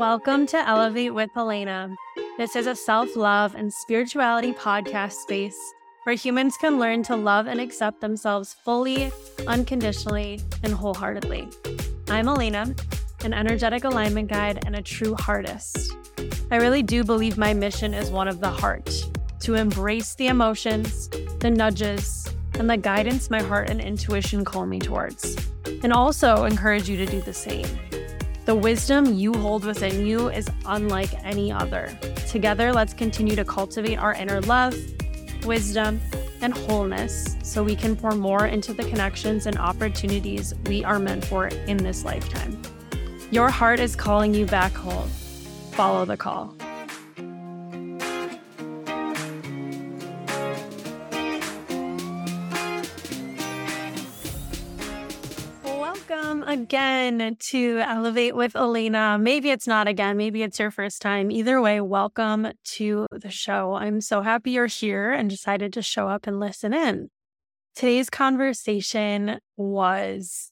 Welcome to Elevate with Elena. This is a self-love and spirituality podcast space where humans can learn to love and accept themselves fully, unconditionally, and wholeheartedly. I'm Elena, an energetic alignment guide and a true heartist. I really do believe my mission is one of the heart, to embrace the emotions, the nudges, and the guidance my heart and intuition call me towards, and also encourage you to do the same. The wisdom you hold within you is unlike any other. Together, let's continue to cultivate our inner love, wisdom, and wholeness so we can pour more into the connections and opportunities we are meant for in this lifetime. Your heart is calling you back home. Follow the call. Welcome again to Elevate with Elena. Maybe it's not again. Maybe it's your first time. Either way, welcome to the show. I'm so happy you're here and decided to show up and listen in. Today's conversation was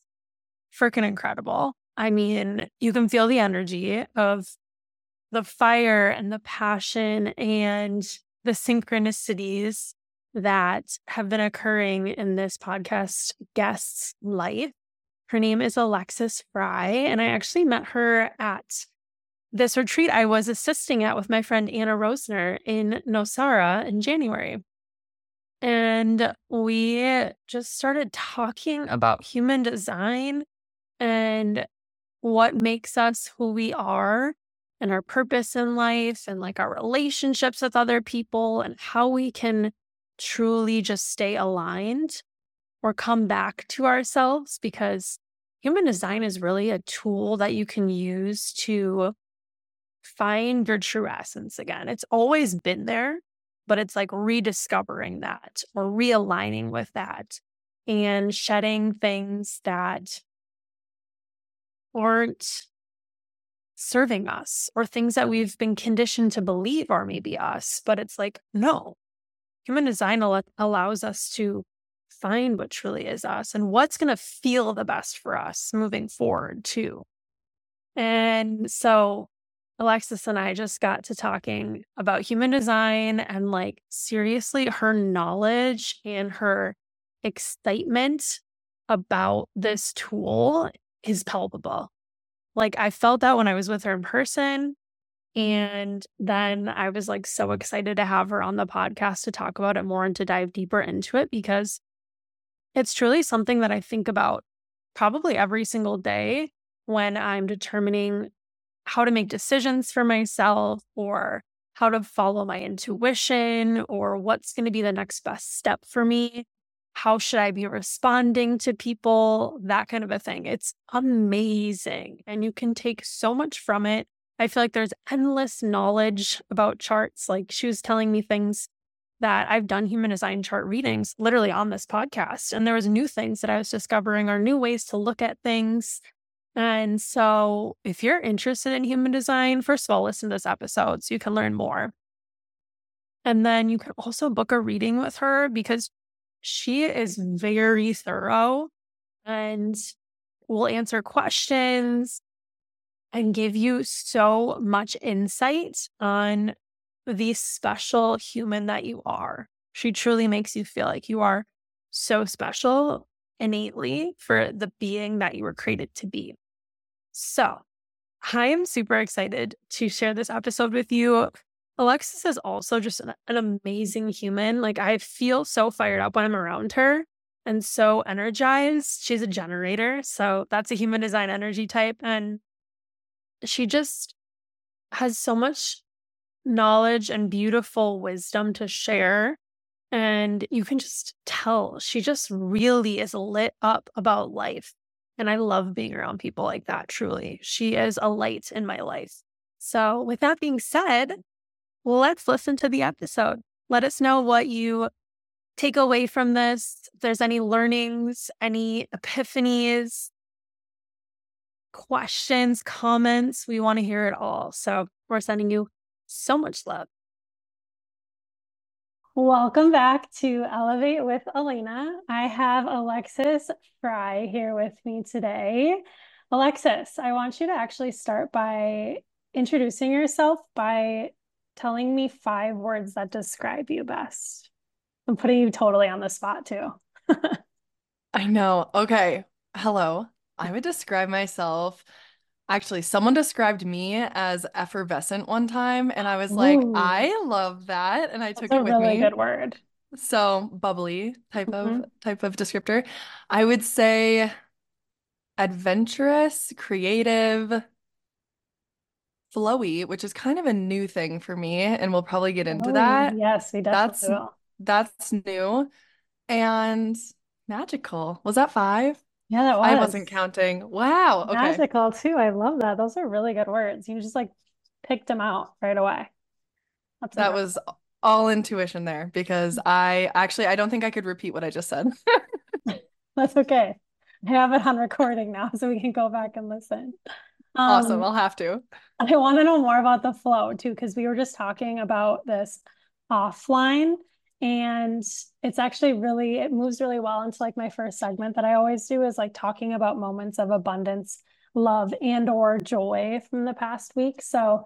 freaking incredible. I mean, you can feel the energy of the fire and the passion and the synchronicities that have been occurring in this podcast guest's life. Her name is Alexis Frey, and I actually met her at this retreat I was assisting at with my friend Anna Rosner in Nosara in January. And we just started talking about human design and what makes us who we are and our purpose in life and like our relationships with other people and how we can truly just stay aligned or come back to ourselves, because human design is really a tool that you can use to find your true essence again. It's always been there, but it's like rediscovering that or realigning with that and shedding things that aren't serving us or things that we've been conditioned to believe are maybe us. But it's like, no, human design allows us to find what truly is us and what's going to feel the best for us moving forward too. And so Alexis and I just got to talking about human design and like seriously her knowledge and her excitement about this tool is palpable. Like I felt that when I was with her in person, and then I was like so excited to have her on the podcast to talk about it more and to dive deeper into it, because it's truly something that I think about probably every single day when I'm determining how to make decisions for myself or how to follow my intuition or what's going to be the next best step for me. How should I be responding to people? That kind of a thing. It's amazing. And you can take so much from it. I feel like there's endless knowledge about charts. Like she was telling me things that I've done human design chart readings literally on this podcast. And there was new things that I was discovering or new ways to look at things. And so if you're interested in human design, first of all, listen to this episode so you can learn more. And then you can also book a reading with her because she is very thorough and will answer questions and give you so much insight on the special human that you are. She truly makes you feel like you are so special innately for the being that you were created to be. So I am super excited to share this episode with you. Alexis is also just an amazing human. Like I feel so fired up when I'm around her and so energized. She's a generator. So that's a human design energy type. And she just has so much knowledge and beautiful wisdom to share. And you can just tell she just really is lit up about life. And I love being around people like that, truly. She is a light in my life. So with that being said, let's listen to the episode. Let us know what you take away from this. If there's any learnings, any epiphanies, questions, comments, we want to hear it all. So we're sending you so much love. Welcome back to Elevate with Elena. I have Alexis Frey here with me today. Alexis, I want you to actually start by introducing yourself by telling me 5 words that describe you best. I'm putting you totally on the spot too. I know. Okay. Hello. I would describe myself. Actually, someone described me as effervescent one time, and I was like, ooh, I love that. And I took it with me. That's a really good word. So bubbly type of descriptor. I would say adventurous, creative, flowy, which is kind of a new thing for me, and we'll probably get into that. Yes, we definitely will. That's new. And magical. Was that 5? Yeah, that was. I wasn't counting. Wow. Okay. Magical too. I love that. Those are really good words. You just like picked them out right away. That was all intuition there, because I don't think I could repeat what I just said. That's okay. I have it on recording now, so we can go back and listen. Awesome. I'll have to. I want to know more about the flow too, because we were just talking about this offline, and it's actually it moves really well into like my first segment that I always do, is like talking about moments of abundance, love, and or joy from the past week. So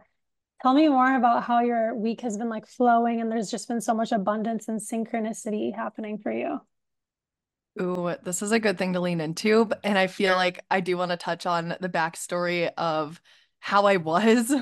tell me more about how your week has been like flowing, and there's just been so much abundance and synchronicity happening for you. Ooh, this is a good thing to lean into. And I feel like I do want to touch on the backstory of how I was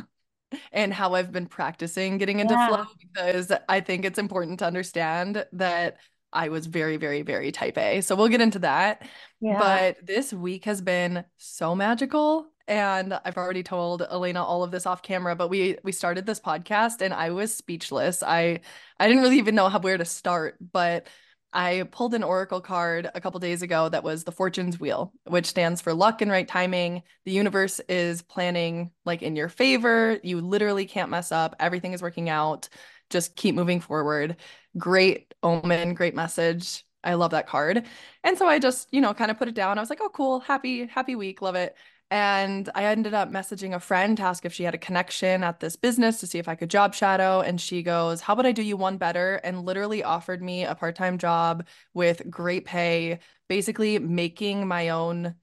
and how I've been practicing getting into flow, because I think it's important to understand that I was very, very, very type A. So we'll get into that. Yeah. But this week has been so magical. And I've already told Elena all of this off camera, but we started this podcast and I was speechless. I didn't really even know where to start, but I pulled an Oracle card a couple days ago that was the Fortune's Wheel, which stands for luck and right timing. The universe is planning like in your favor. You literally can't mess up. Everything is working out. Just keep moving forward. Great omen, great message. I love that card. And so I just, kind of put it down. I was like, oh, cool. Happy week. Love it. And I ended up messaging a friend to ask if she had a connection at this business to see if I could job shadow. And she goes, how about I do you one better? And literally offered me a part-time job with great pay, basically making my own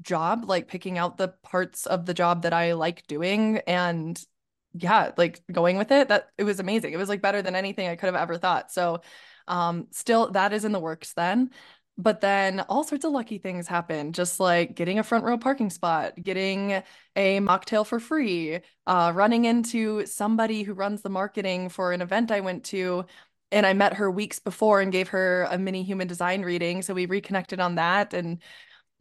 job, like picking out the parts of the job that I like doing and like going with it. That it was amazing. It was like better than anything I could have ever thought. So still, that is in the works then. But then all sorts of lucky things happen, just like getting a front row parking spot, getting a mocktail for free, running into somebody who runs the marketing for an event I went to. And I met her weeks before and gave her a mini human design reading. So we reconnected on that. And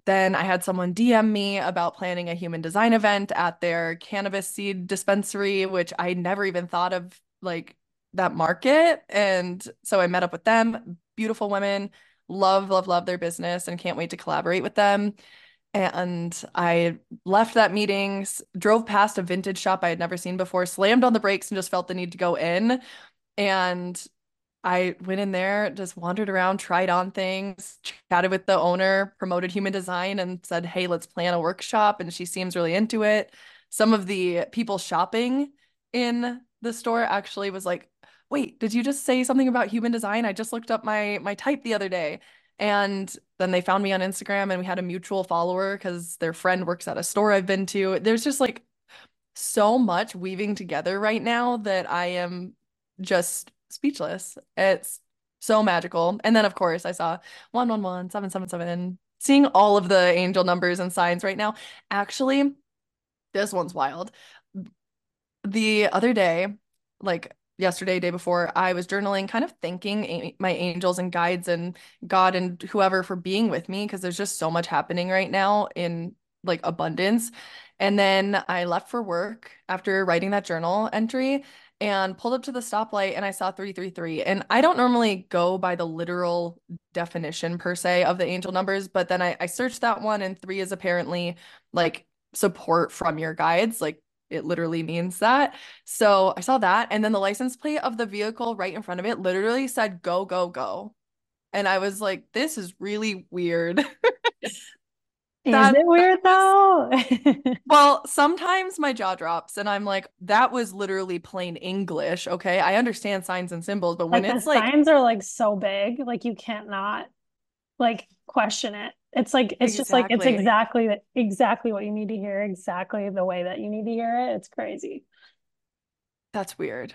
then I had someone DM me about planning a human design event at their cannabis seed dispensary, which I never even thought of like that market. And so I met up with them, beautiful women. Love, love, love their business and can't wait to collaborate with them. And I left that meeting, drove past a vintage shop I had never seen before, slammed on the brakes and just felt the need to go in. And I went in there, just wandered around, tried on things, chatted with the owner, promoted human design and said, hey, let's plan a workshop. And she seems really into it. Some of the people shopping in the store actually was like, wait, did you just say something about human design? I just looked up my type the other day. And then they found me on Instagram and we had a mutual follower because their friend works at a store I've been to. There's just like so much weaving together right now that I am just speechless. It's so magical. And then of course I saw 111, 777, seeing all of the angel numbers and signs right now. Actually, this one's wild. The other day, like yesterday, day before, I was journaling, kind of thanking my angels and guides and God and whoever for being with me, because there's just so much happening right now in like abundance. And then I left for work after writing that journal entry and pulled up to the stoplight and I saw 333. And I don't normally go by the literal definition per se of the angel numbers, but then I searched that one, and 3 is apparently like support from your guides, like it literally means that. So I saw that. And then the license plate of the vehicle right in front of it literally said, go, go, go. And I was like, this is really weird. Is it weird though? Well, sometimes my jaw drops and I'm like, that was literally plain English. Okay. I understand signs and symbols, but when like it's the like signs are like so big, like you can't not like question it. It's like, it's just like, it's exactly what you need to hear, exactly the way that you need to hear it. It's crazy. That's weird.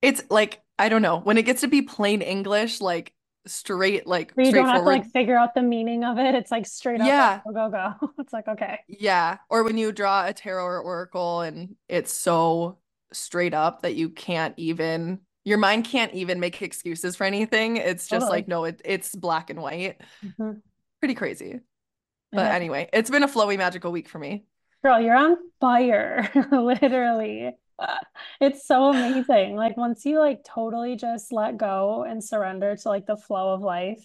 It's like, I don't know, when it gets to be plain English, like straight, like you don't have to like figure out the meaning of it. It's like straight up, yeah, like, go, go, go. It's like, okay. Yeah. Or when you draw a tarot or oracle and it's so straight up that you can't even, your mind can't even make excuses for anything. It's just totally. Like, no, it's black and white. Mm-hmm. Pretty crazy. But anyway, it's been a flowy, magical week for me. Girl, you're on fire. Literally. It's so amazing. Like once you like totally just let go and surrender to like the flow of life,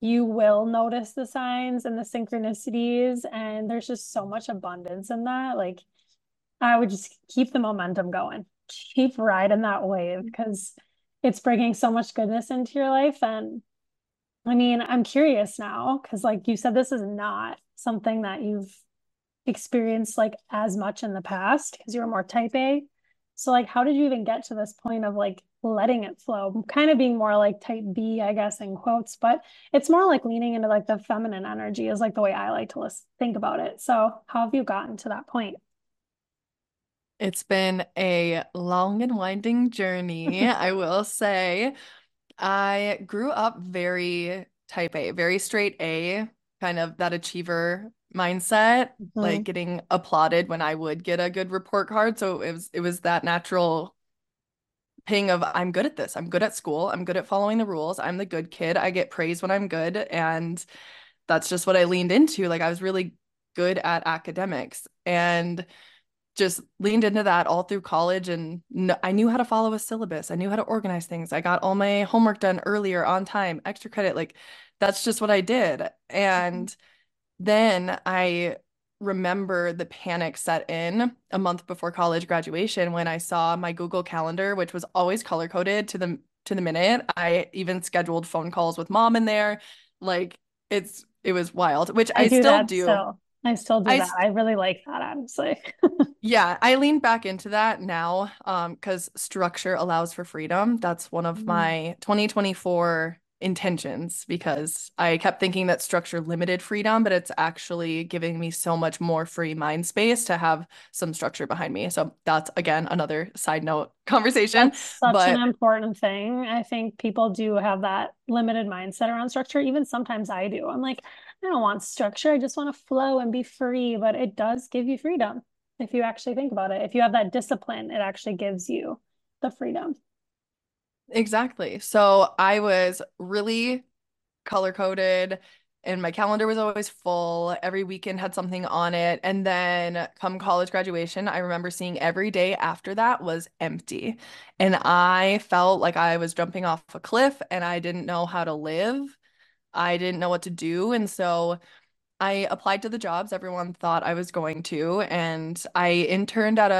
you will notice the signs and the synchronicities. And there's just so much abundance in that. Like I would just keep the momentum going, keep riding that wave because it's bringing so much goodness into your life. And I mean, I'm curious now because like you said, this is not something that you've experienced like as much in the past because you were more type A. So like, how did you even get to this point of like letting it flow? Kind of being more like type B, I guess, in quotes, but it's more like leaning into like the feminine energy is like the way I like to think about it. So how have you gotten to that point? It's been a long and winding journey. I will say I grew up very type A, very straight A, kind of that achiever mindset, mm-hmm. like getting applauded when I would get a good report card. So it was that natural ping of I'm good at this. I'm good at school. I'm good at following the rules. I'm the good kid. I get praised when I'm good. And that's just what I leaned into. Like I was really good at academics and just leaned into that all through college. And I knew how to follow a syllabus. I knew how to organize things. I got all my homework done earlier, on time, extra credit. Like that's just what I did. And then I remember the panic set in a month before college graduation when I saw my Google Calendar, which was always color coded to the minute. I even scheduled phone calls with mom in there. Like it was wild, which I still do that. I really like that, honestly. Yeah, I lean back into that now because structure allows for freedom. That's one of my 2024 intentions because I kept thinking that structure limited freedom, but it's actually giving me so much more free mind space to have some structure behind me. So that's, again, another side note conversation. That's such an important thing. I think people do have that limited mindset around structure. Even sometimes I do. I'm like, I don't want structure. I just want to flow and be free, but it does give you freedom. If you actually think about it, if you have that discipline, it actually gives you the freedom. Exactly. So I was really color coded and my calendar was always full. Every weekend had something on it. And then come college graduation, I remember seeing every day after that was empty. And I felt like I was jumping off a cliff and I didn't know how to live. I didn't know what to do. And so I applied to the jobs everyone thought I was going to. And I interned at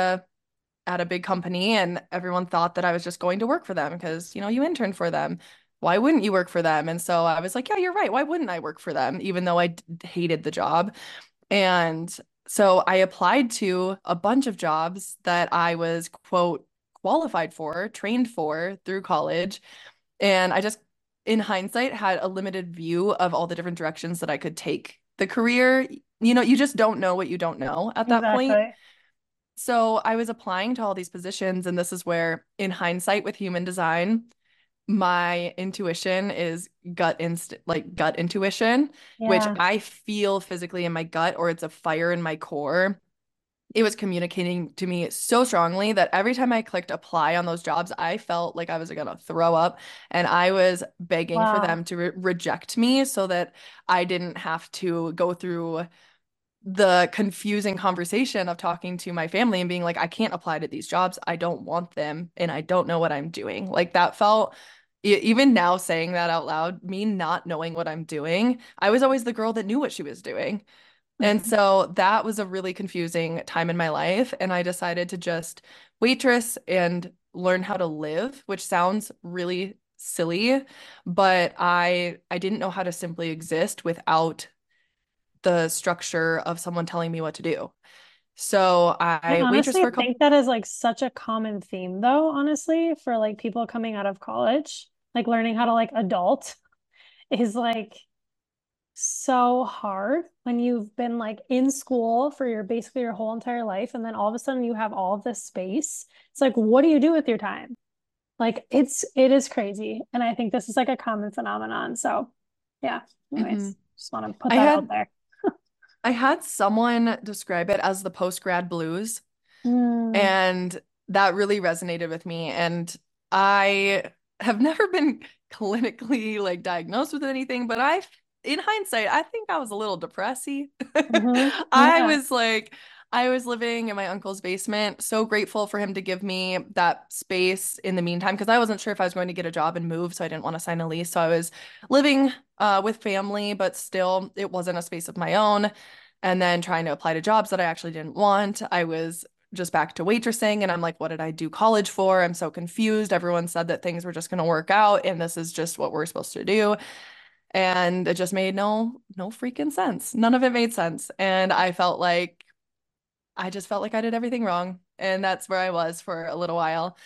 a big company and everyone thought that I was just going to work for them because, you know, you interned for them. Why wouldn't you work for them? And so I was like, yeah, you're right. Why wouldn't I work for them? Even though I hated the job. And so I applied to a bunch of jobs that I was, quote, qualified for, trained for through college. And I just, in hindsight, had a limited view of all the different directions that I could take the career. You know, you just don't know what you don't know at that point. So I was applying to all these positions, and this is where, in hindsight with human design, my intuition is gut intuition, yeah, which I feel physically in my gut, or it's a fire in my core. It was communicating to me so strongly that every time I clicked apply on those jobs, I felt like I was going to throw up, and I was begging for them to reject me so that I didn't have to go through the confusing conversation of talking to my family and being like, I can't apply to these jobs. I don't want them. And I don't know what I'm doing. Like that felt, even now saying that out loud, me not knowing what I'm doing. I was always the girl that knew what she was doing. Mm-hmm. And so that was a really confusing time in my life. And I decided to just waitress and learn how to live, which sounds really silly, but I didn't know how to simply exist without the structure of someone telling me what to do. So I honestly think that is like such a common theme though, honestly, for like people coming out of college, like learning how to like adult is like, so hard when you've been like in school for your basically your whole entire life, and then all of a sudden you have all of this space. It's like, what do you do with your time? Like it is crazy. And I think this is like a common phenomenon. So yeah, anyways, just want to put that out there. I had someone describe it as the post-grad blues, and that really resonated with me. And I have never been clinically like diagnosed with anything, but in hindsight, I think I was a little depressy. Yeah. I was living in my uncle's basement, so grateful for him to give me that space in the meantime, because I wasn't sure if I was going to get a job and move, so I didn't want to sign a lease. So I was living with family, but still it wasn't a space of my own. And then trying to apply to jobs that I actually didn't want. I was just back to waitressing, and I'm like, what did I do college for? I'm so confused. Everyone said that things were just going to work out, and this is just what we're supposed to do. And it just made no freaking sense. None of it made sense. And I just felt like I did everything wrong. And that's where I was for a little while.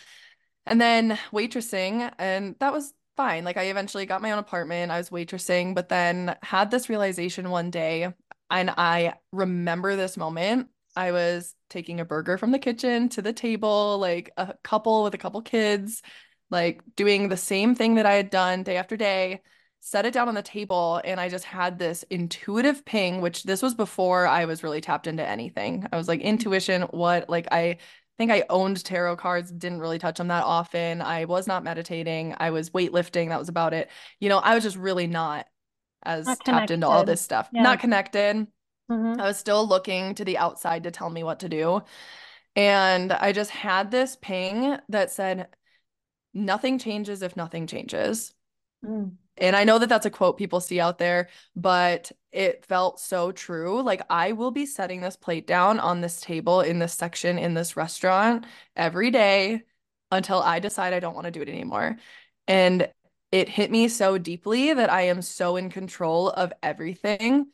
And then waitressing, and that was fine. Like I eventually got my own apartment. I was waitressing, but then had this realization one day, and I remember this moment. I was taking a burger from the kitchen to the table, like a couple with a couple kids, like doing the same thing that I had done day after day. Set it down on the table, and I just had this intuitive ping, which this was before I was really tapped into anything. I was like, intuition, what? Like, I think I owned tarot cards, didn't really touch them that often. I was not meditating. I was weightlifting. That was about it. You know, I was just really not tapped into all this stuff. Yeah. Not connected. I was still looking to the outside to tell me what to do. And I just had this ping that said, nothing changes if nothing changes. And I know that that's a quote people see out there, but it felt so true. Like, I will be setting this plate down on this table in this section in this restaurant every day until I decide I don't want to do it anymore. And it hit me so deeply that I am so in control of everything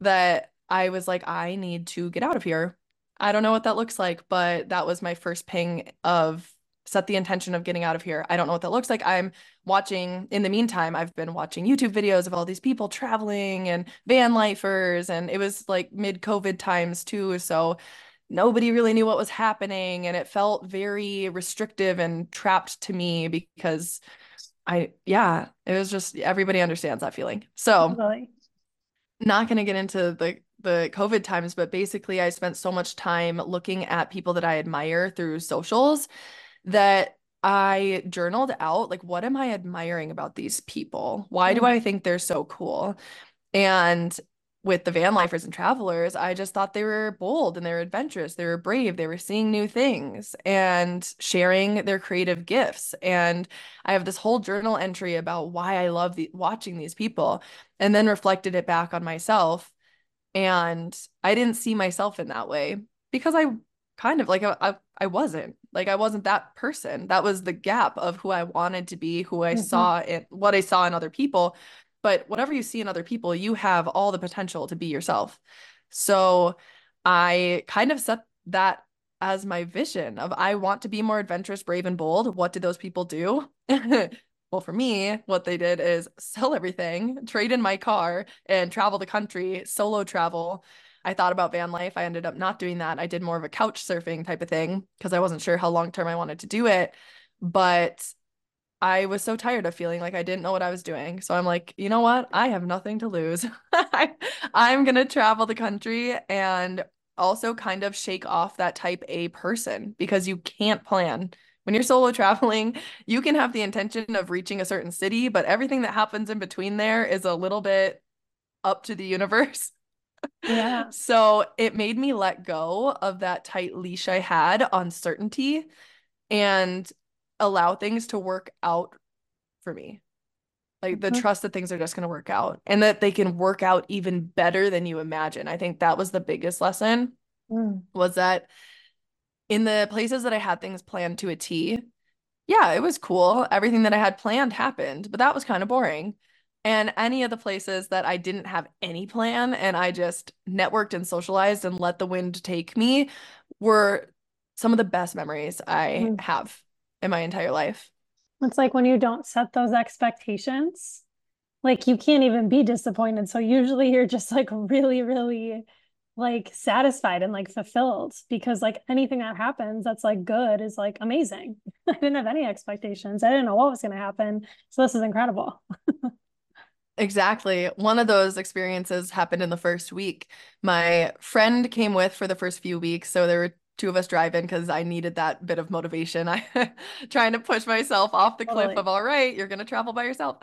that I was like, I need to get out of here. I don't know what that looks like, but that was my first ping of set the intention of getting out of here. I don't know what that looks like. In the meantime, I've been watching YouTube videos of all these people traveling and van lifers. And it was like mid-COVID times too. So nobody really knew what was happening. And it felt very restrictive and trapped to me because it was just, everybody understands that feeling. So not going to get into the COVID times, but basically I spent so much time looking at people that I admire through socials that I journaled out, like, what am I admiring about these people? Why do I think they're so cool? And with the van lifers and travelers, I just thought they were bold and they were adventurous. They were brave. They were seeing new things and sharing their creative gifts. And I have this whole journal entry about why I love watching these people, and then reflected it back on myself. And I didn't see myself in that way because I kind of like, I wasn't that person. That was the gap of who I wanted to be, who I saw in what I saw in other people. But whatever you see in other people, you have all the potential to be yourself. So I kind of set that as my vision of, I want to be more adventurous, brave, and bold. What did those people do? Well, for me, what they did is sell everything, trade in my car, and travel the country, solo travel. I thought about van life. I ended up not doing that. I did more of a couch surfing type of thing because I wasn't sure how long-term I wanted to do it. But I was so tired of feeling like I didn't know what I was doing. So I'm like, you know what? I have nothing to lose. I'm going to travel the country and also kind of shake off that type A person, because you can't plan. When you're solo traveling, you can have the intention of reaching a certain city, but everything that happens in between there is a little bit up to the universe. Yeah. So it made me let go of that tight leash I had on certainty and allow things to work out for me. Like the trust that things are just going to work out, and that they can work out even better than you imagine. I think that was the biggest lesson, was that in the places that I had things planned to a T, yeah, it was cool. Everything that I had planned happened, but that was kind of boring. And any of the places that I didn't have any plan and I just networked and socialized and let the wind take me were some of the best memories I have in my entire life. It's like when you don't set those expectations, like you can't even be disappointed. So usually you're just like really, really like satisfied and like fulfilled, because like anything that happens that's like good is like amazing. I didn't have any expectations. I didn't know what was going to happen. So this is incredible. Exactly. One of those experiences happened in the first week. My friend came with for the first few weeks. So there were two of us driving because I needed that bit of motivation. I trying to push myself off the cliff of, all right, you're going to travel by yourself.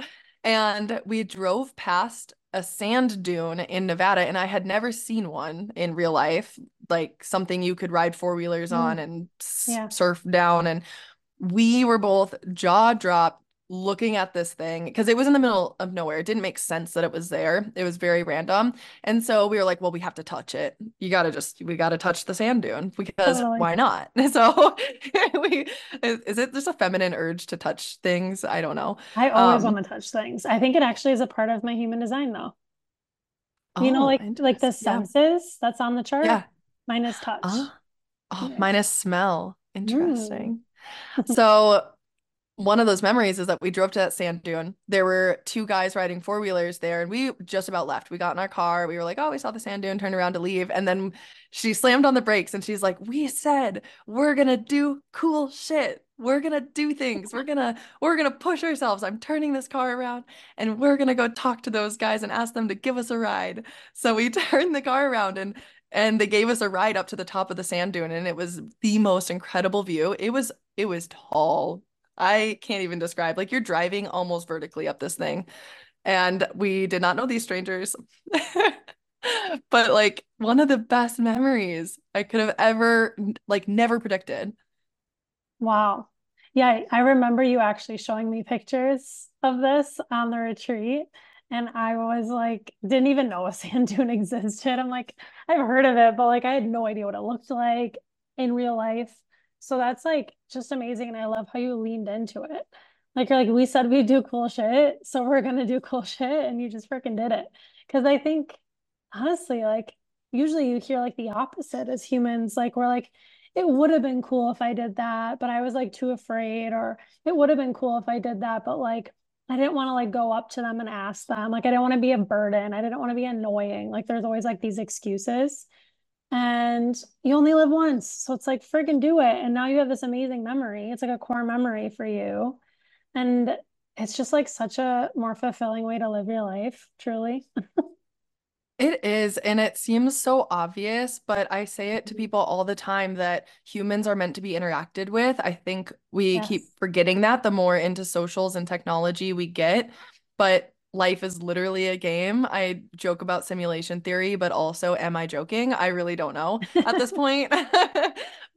And we drove past a sand dune in Nevada, and I had never seen one in real life, like something you could ride four wheelers on and surf down. And we were both jaw dropped looking at this thing because it was in the middle of nowhere. It didn't make sense that it was there. It was very random. And so we were like, well, we have to touch it. We got to touch the sand dune because why not? So is it just a feminine urge to touch things? I don't know. I always want to touch things. I think it actually is a part of my human design though. You know, like the senses that's on the chart. Yeah. Mine is touch. Mine is smell. Interesting. So one of those memories is that we drove to that sand dune. There were two guys riding four wheelers there, and we just about left. We got in our car. We were like, oh, we saw the sand dune, turned around to leave. And then she slammed on the brakes and she's like, we said, we're going to do cool shit. We're going to do things. We're going to push ourselves. I'm turning this car around and we're going to go talk to those guys and ask them to give us a ride. So we turned the car around and they gave us a ride up to the top of the sand dune. And it was the most incredible view. It was tall. I can't even describe, like you're driving almost vertically up this thing. And we did not know these strangers, but like one of the best memories I could have ever, like never predicted. Wow. Yeah. I remember you actually showing me pictures of this on the retreat. And I was like, didn't even know a sand dune existed. I'm like, I've heard of it, but like, I had no idea what it looked like in real life. So that's like just amazing. And I love how you leaned into it. Like you're like, we said we do cool shit, so we're going to do cool shit. And you just freaking did it. Because I think, honestly, like usually you hear like the opposite as humans. Like we're like, it would have been cool if I did that, but I was like too afraid, or it would have been cool if I did that, but like I didn't want to like go up to them and ask them. Like I didn't want to be a burden. I didn't want to be annoying. Like there's always like these excuses. And you only live once. So it's like, friggin' do it. And now you have this amazing memory. It's like a core memory for you. And it's just like such a more fulfilling way to live your life, truly. It is. And it seems so obvious, but I say it to people all the time that humans are meant to be interacted with. I think we keep forgetting that the more into socials and technology we get, but life is literally a game. I joke about simulation theory, but also, am I joking? I really don't know at this point.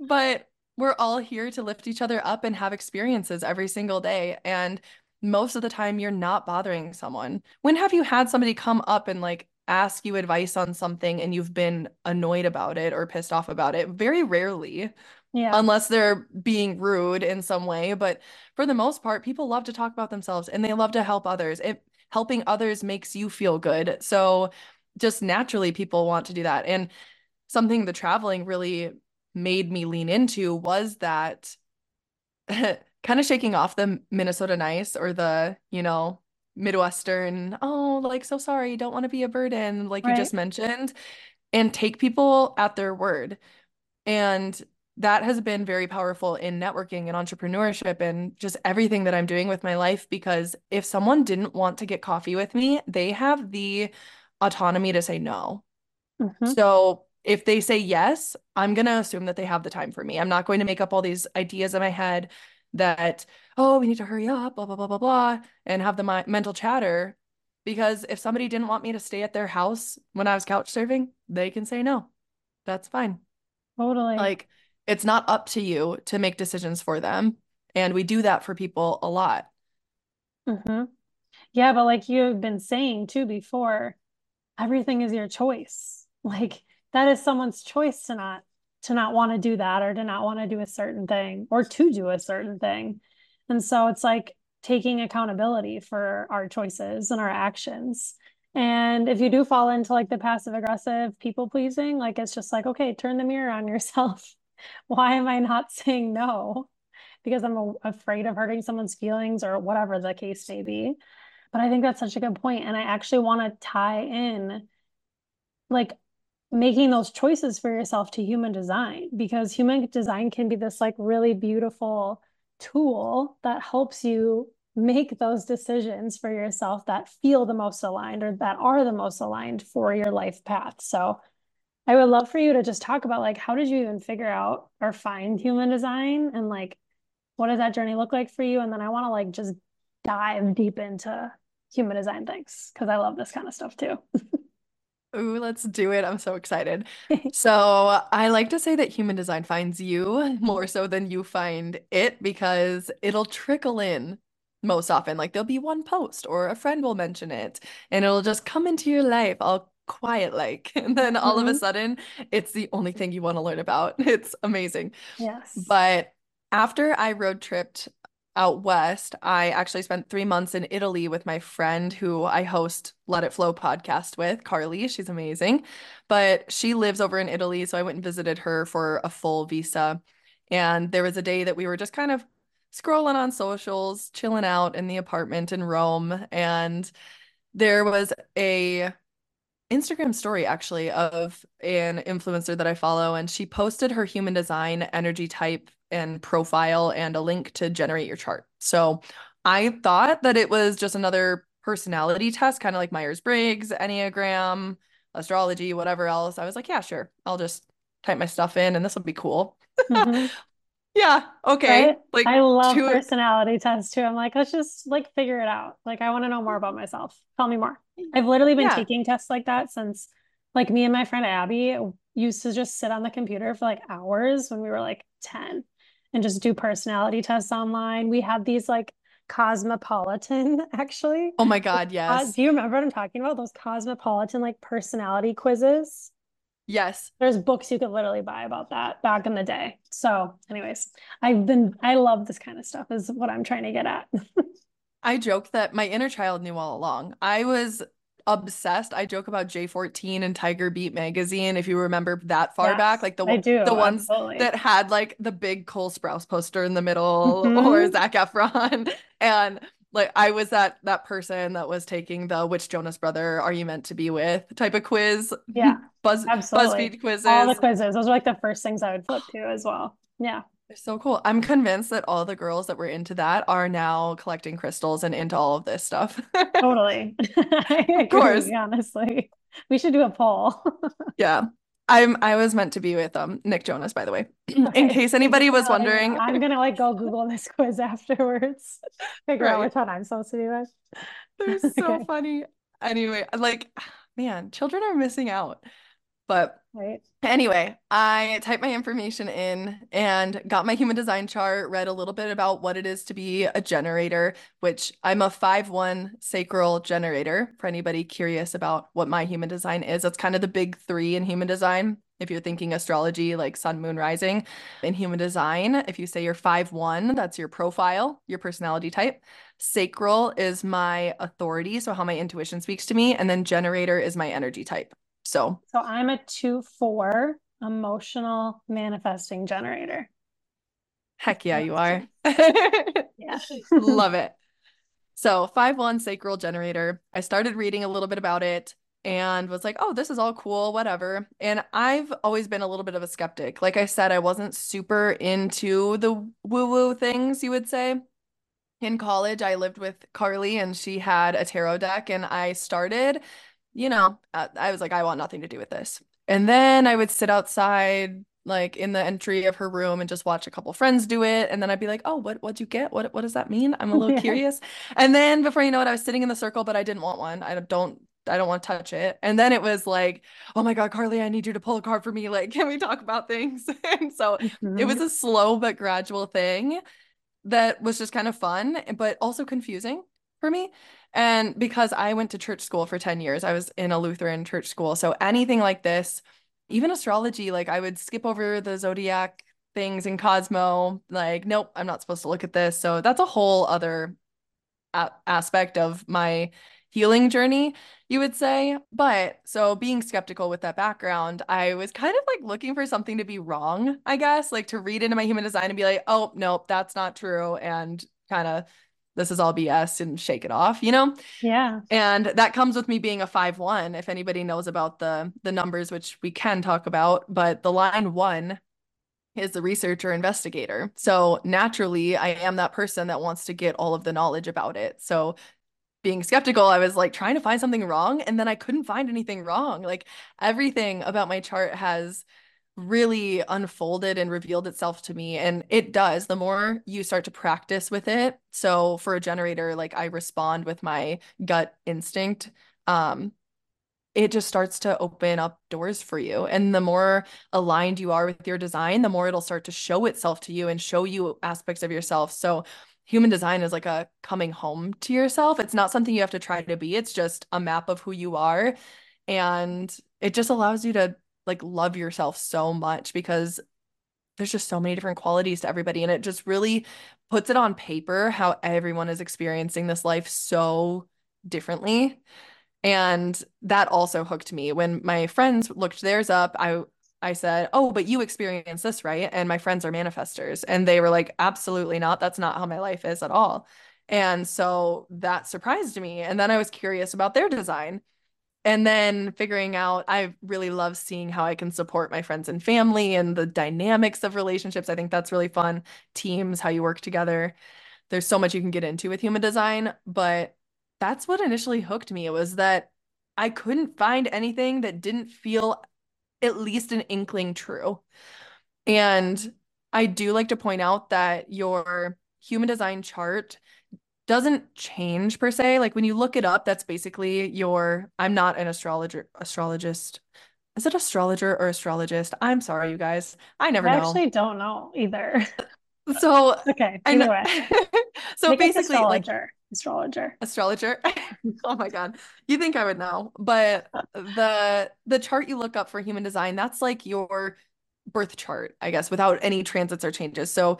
But we're all here to lift each other up and have experiences every single day. And most of the time, you're not bothering someone. When have you had somebody come up and like ask you advice on something and you've been annoyed about it or pissed off about it? Very rarely. Yeah. Unless they're being rude in some way. But for the most part, people love to talk about themselves and they love to help others. Helping others makes you feel good. So just naturally people want to do that. And something the traveling really made me lean into was that kind of shaking off the Minnesota nice or the, you know, Midwestern, oh, like, so sorry, don't want to be a burden, like you just mentioned, and take people at their word. And that has been very powerful in networking and entrepreneurship and just everything that I'm doing with my life, because if someone didn't want to get coffee with me, they have the autonomy to say no. Mm-hmm. So if they say yes, I'm going to assume that they have the time for me. I'm not going to make up all these ideas in my head that, oh, we need to hurry up, blah, blah, blah, blah, blah, and have the mental chatter. Because if somebody didn't want me to stay at their house when I was couch surfing, they can say no. That's fine. Totally. Like, it's not up to you to make decisions for them. And we do that for people a lot. Mm-hmm. Yeah. But like you've been saying too before, everything is your choice. Like that is someone's choice to not want to do that, or to not want to do a certain thing, or to do a certain thing. And so it's like taking accountability for our choices and our actions. And if you do fall into like the passive aggressive people pleasing, like, it's just like, okay, turn the mirror on yourself. Why am I not saying no? Because I'm afraid of hurting someone's feelings or whatever the case may be. But I think that's such a good point. And I actually want to tie in like making those choices for yourself to human design, because human design can be this like really beautiful tool that helps you make those decisions for yourself that feel the most aligned or that are the most aligned for your life path. So I would love for you to just talk about like, how did you even figure out or find human design, and like, what does that journey look like for you? And then I want to like just dive deep into human design things, because I love this kind of stuff too. Ooh, let's do it. I'm so excited. So I like to say that human design finds you more so than you find it, because it'll trickle in most often. Like there'll be one post or a friend will mention it and it'll just come into your life all quiet like, and then all of a sudden it's the only thing you want to learn about. It's amazing. Yes. But after I road tripped out west, I actually spent 3 months in Italy with my friend who I host Let It Flow podcast with, Carly. She's amazing, but she lives over in Italy. So I went and visited her for a full visa. And there was a day that we were just kind of scrolling on socials, chilling out in the apartment in Rome. And there was a Instagram story actually of an influencer that I follow. And she posted her human design energy type and profile and a link to generate your chart. So I thought that it was just another personality test, kind of like Myers-Briggs, Enneagram, astrology, whatever else. I was like, yeah, sure. I'll just type my stuff in and this will be cool. Mm-hmm. Yeah. Okay. Right? Like I love personality tests too. I'm like, let's just like figure it out. Like I want to know more about myself. Tell me more. I've literally been taking tests like that since like me and my friend Abby used to just sit on the computer for like hours when we were like 10 and just do personality tests online. We had these like cosmopolitan actually. Oh my God. Yes. Do you remember what I'm talking about? Those cosmopolitan like personality quizzes. Yes. There's books you could literally buy about that back in the day. So anyways, I love this kind of stuff is what I'm trying to get at. I joke that my inner child knew all along. I was obsessed. I joke about J14 and Tiger Beat magazine. If you remember that far back, like the ones that had like the big Cole Sprouse poster in the middle or Zac Efron. And like I was that person that was taking the which Jonas brother are you meant to be with type of quiz. Yeah. BuzzFeed quizzes. All the quizzes. Those were like the first things I would flip to as well. Yeah. They're so cool. I'm convinced that all the girls that were into that are now collecting crystals and into all of this stuff. Totally. Of course. Honestly, we should do a poll. Yeah. I was meant to be with Nick Jonas, by the way, in case anybody was wondering. I'm going to like go Google this quiz afterwards, figure out which one I'm supposed to be with. They're so funny. Anyway, like, man, children are missing out. But anyway, I typed my information in and got my human design chart, read a little bit about what it is to be a generator, which I'm a 5/1 sacral generator. For anybody curious about what my human design is, that's kind of the big three in human design. If you're thinking astrology, like sun, moon, rising. In human design, if you say you're 5/1, that's your profile, your personality type. Sacral is my authority, so how my intuition speaks to me. And then generator is my energy type. So I'm a 2/4 emotional manifesting generator. Heck yeah, you are. Yeah. Love it. So 5/1 sacral generator. I started reading a little bit about it and was like, oh, this is all cool, whatever. And I've always been a little bit of a skeptic. Like I said, I wasn't super into the woo-woo things, you would say. In college, I lived with Carly and she had a tarot deck and I started... You know, I was like, I want nothing to do with this. And then I would sit outside, like in the entry of her room and just watch a couple friends do it. And then I'd be like, oh, what'd you get? What does that mean? I'm a little curious. And then before you know it, I was sitting in the circle, but I didn't want one. I don't want to touch it. And then it was like, oh my God, Carly, I need you to pull a card for me. Like, can we talk about things? And so it was a slow but gradual thing that was just kind of fun, but also confusing for me. And because I went to church school for 10 years, I was in a Lutheran church school. So anything like this, even astrology, like I would skip over the zodiac things in Cosmo, like, nope, I'm not supposed to look at this. So that's a whole other aspect of my healing journey, you would say. But so being skeptical with that background, I was kind of like looking for something to be wrong, I guess, like to read into my human design and be like, oh, nope, that's not true. And kind of this is all BS and shake it off, you know? Yeah. And that comes with me being a 5-1, if anybody knows about the numbers, which we can talk about, but the line 1 is the researcher investigator. So naturally I am that person that wants to get all of the knowledge about it. So being skeptical, I was like trying to find something wrong, and then I couldn't find anything wrong. Like everything about my chart has really unfolded and revealed itself to me. And it does, the more you start to practice with it. So for a generator, like I respond with my gut instinct. It just starts to open up doors for you. And the more aligned you are with your design, the more it'll start to show itself to you and show you aspects of yourself. So human design is like a coming home to yourself. It's not something you have to try to be. It's just a map of who you are. And it just allows you to like love yourself so much, because there's just so many different qualities to everybody. And it just really puts it on paper how everyone is experiencing this life so differently. And that also hooked me. When my friends looked theirs up, I said, oh, but you experience this, right? And my friends are manifestors. And they were like, absolutely not. That's not how my life is at all. And so that surprised me. And then I was curious about their design. And then figuring out, I really love seeing how I can support my friends and family and the dynamics of relationships. I think that's really fun. Teams, how you work together. There's so much you can get into with human design, but that's what initially hooked me. It was that I couldn't find anything that didn't feel at least an inkling true. And I do like to point out that your human design chart doesn't change per se. Like when you look it up, that's basically your, I'm not an astrologist. Is it astrologer or astrologist? I'm sorry, you guys. I never know. I actually don't know either. So okay, either way. So make basically astrologer. Oh my God. You think I would know, but the chart you look up for human design, that's like your birth chart, I guess, without any transits or changes. So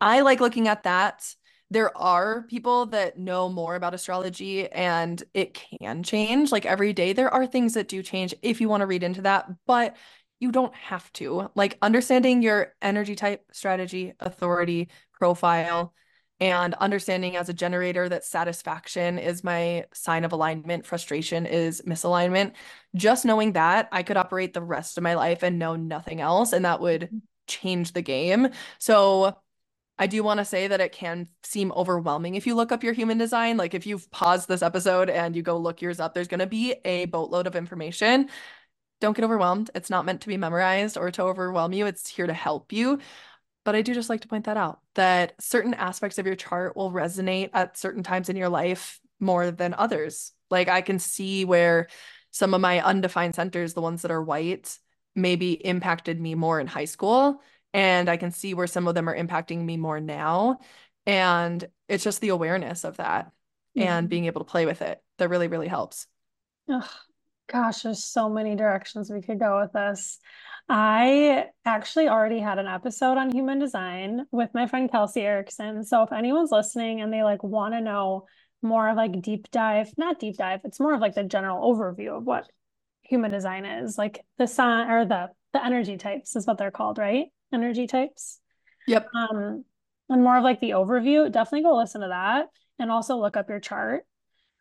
I like looking at that. There are people that know more about astrology and it can change. Like every day, there are things that do change if you want to read into that, but you don't have to. Like understanding your energy type, strategy, authority, profile, and understanding as a generator that satisfaction is my sign of alignment, frustration is misalignment. Just knowing that, I could operate the rest of my life and know nothing else, and that would change the game. So I do want to say that it can seem overwhelming if you look up your human design. Like if you've paused this episode and you go look yours up, there's going to be a boatload of information. Don't get overwhelmed. It's not meant to be memorized or to overwhelm you. It's here to help you. But I do just like to point that out, that certain aspects of your chart will resonate at certain times in your life more than others. Like I can see where some of my undefined centers, the ones that are white, maybe impacted me more in high school. And I can see where some of them are impacting me more now. And it's just the awareness of that and being able to play with it that really, really helps. Ugh. Gosh, there's so many directions we could go with this. I actually already had an episode on human design with my friend Kelsey Erickson. So if anyone's listening and they like want to know more of like it's more of like the general overview of what human design is, like the sign or the energy types is what they're called, right? Energy types. Yep. And more of like the overview, definitely go listen to that and also look up your chart.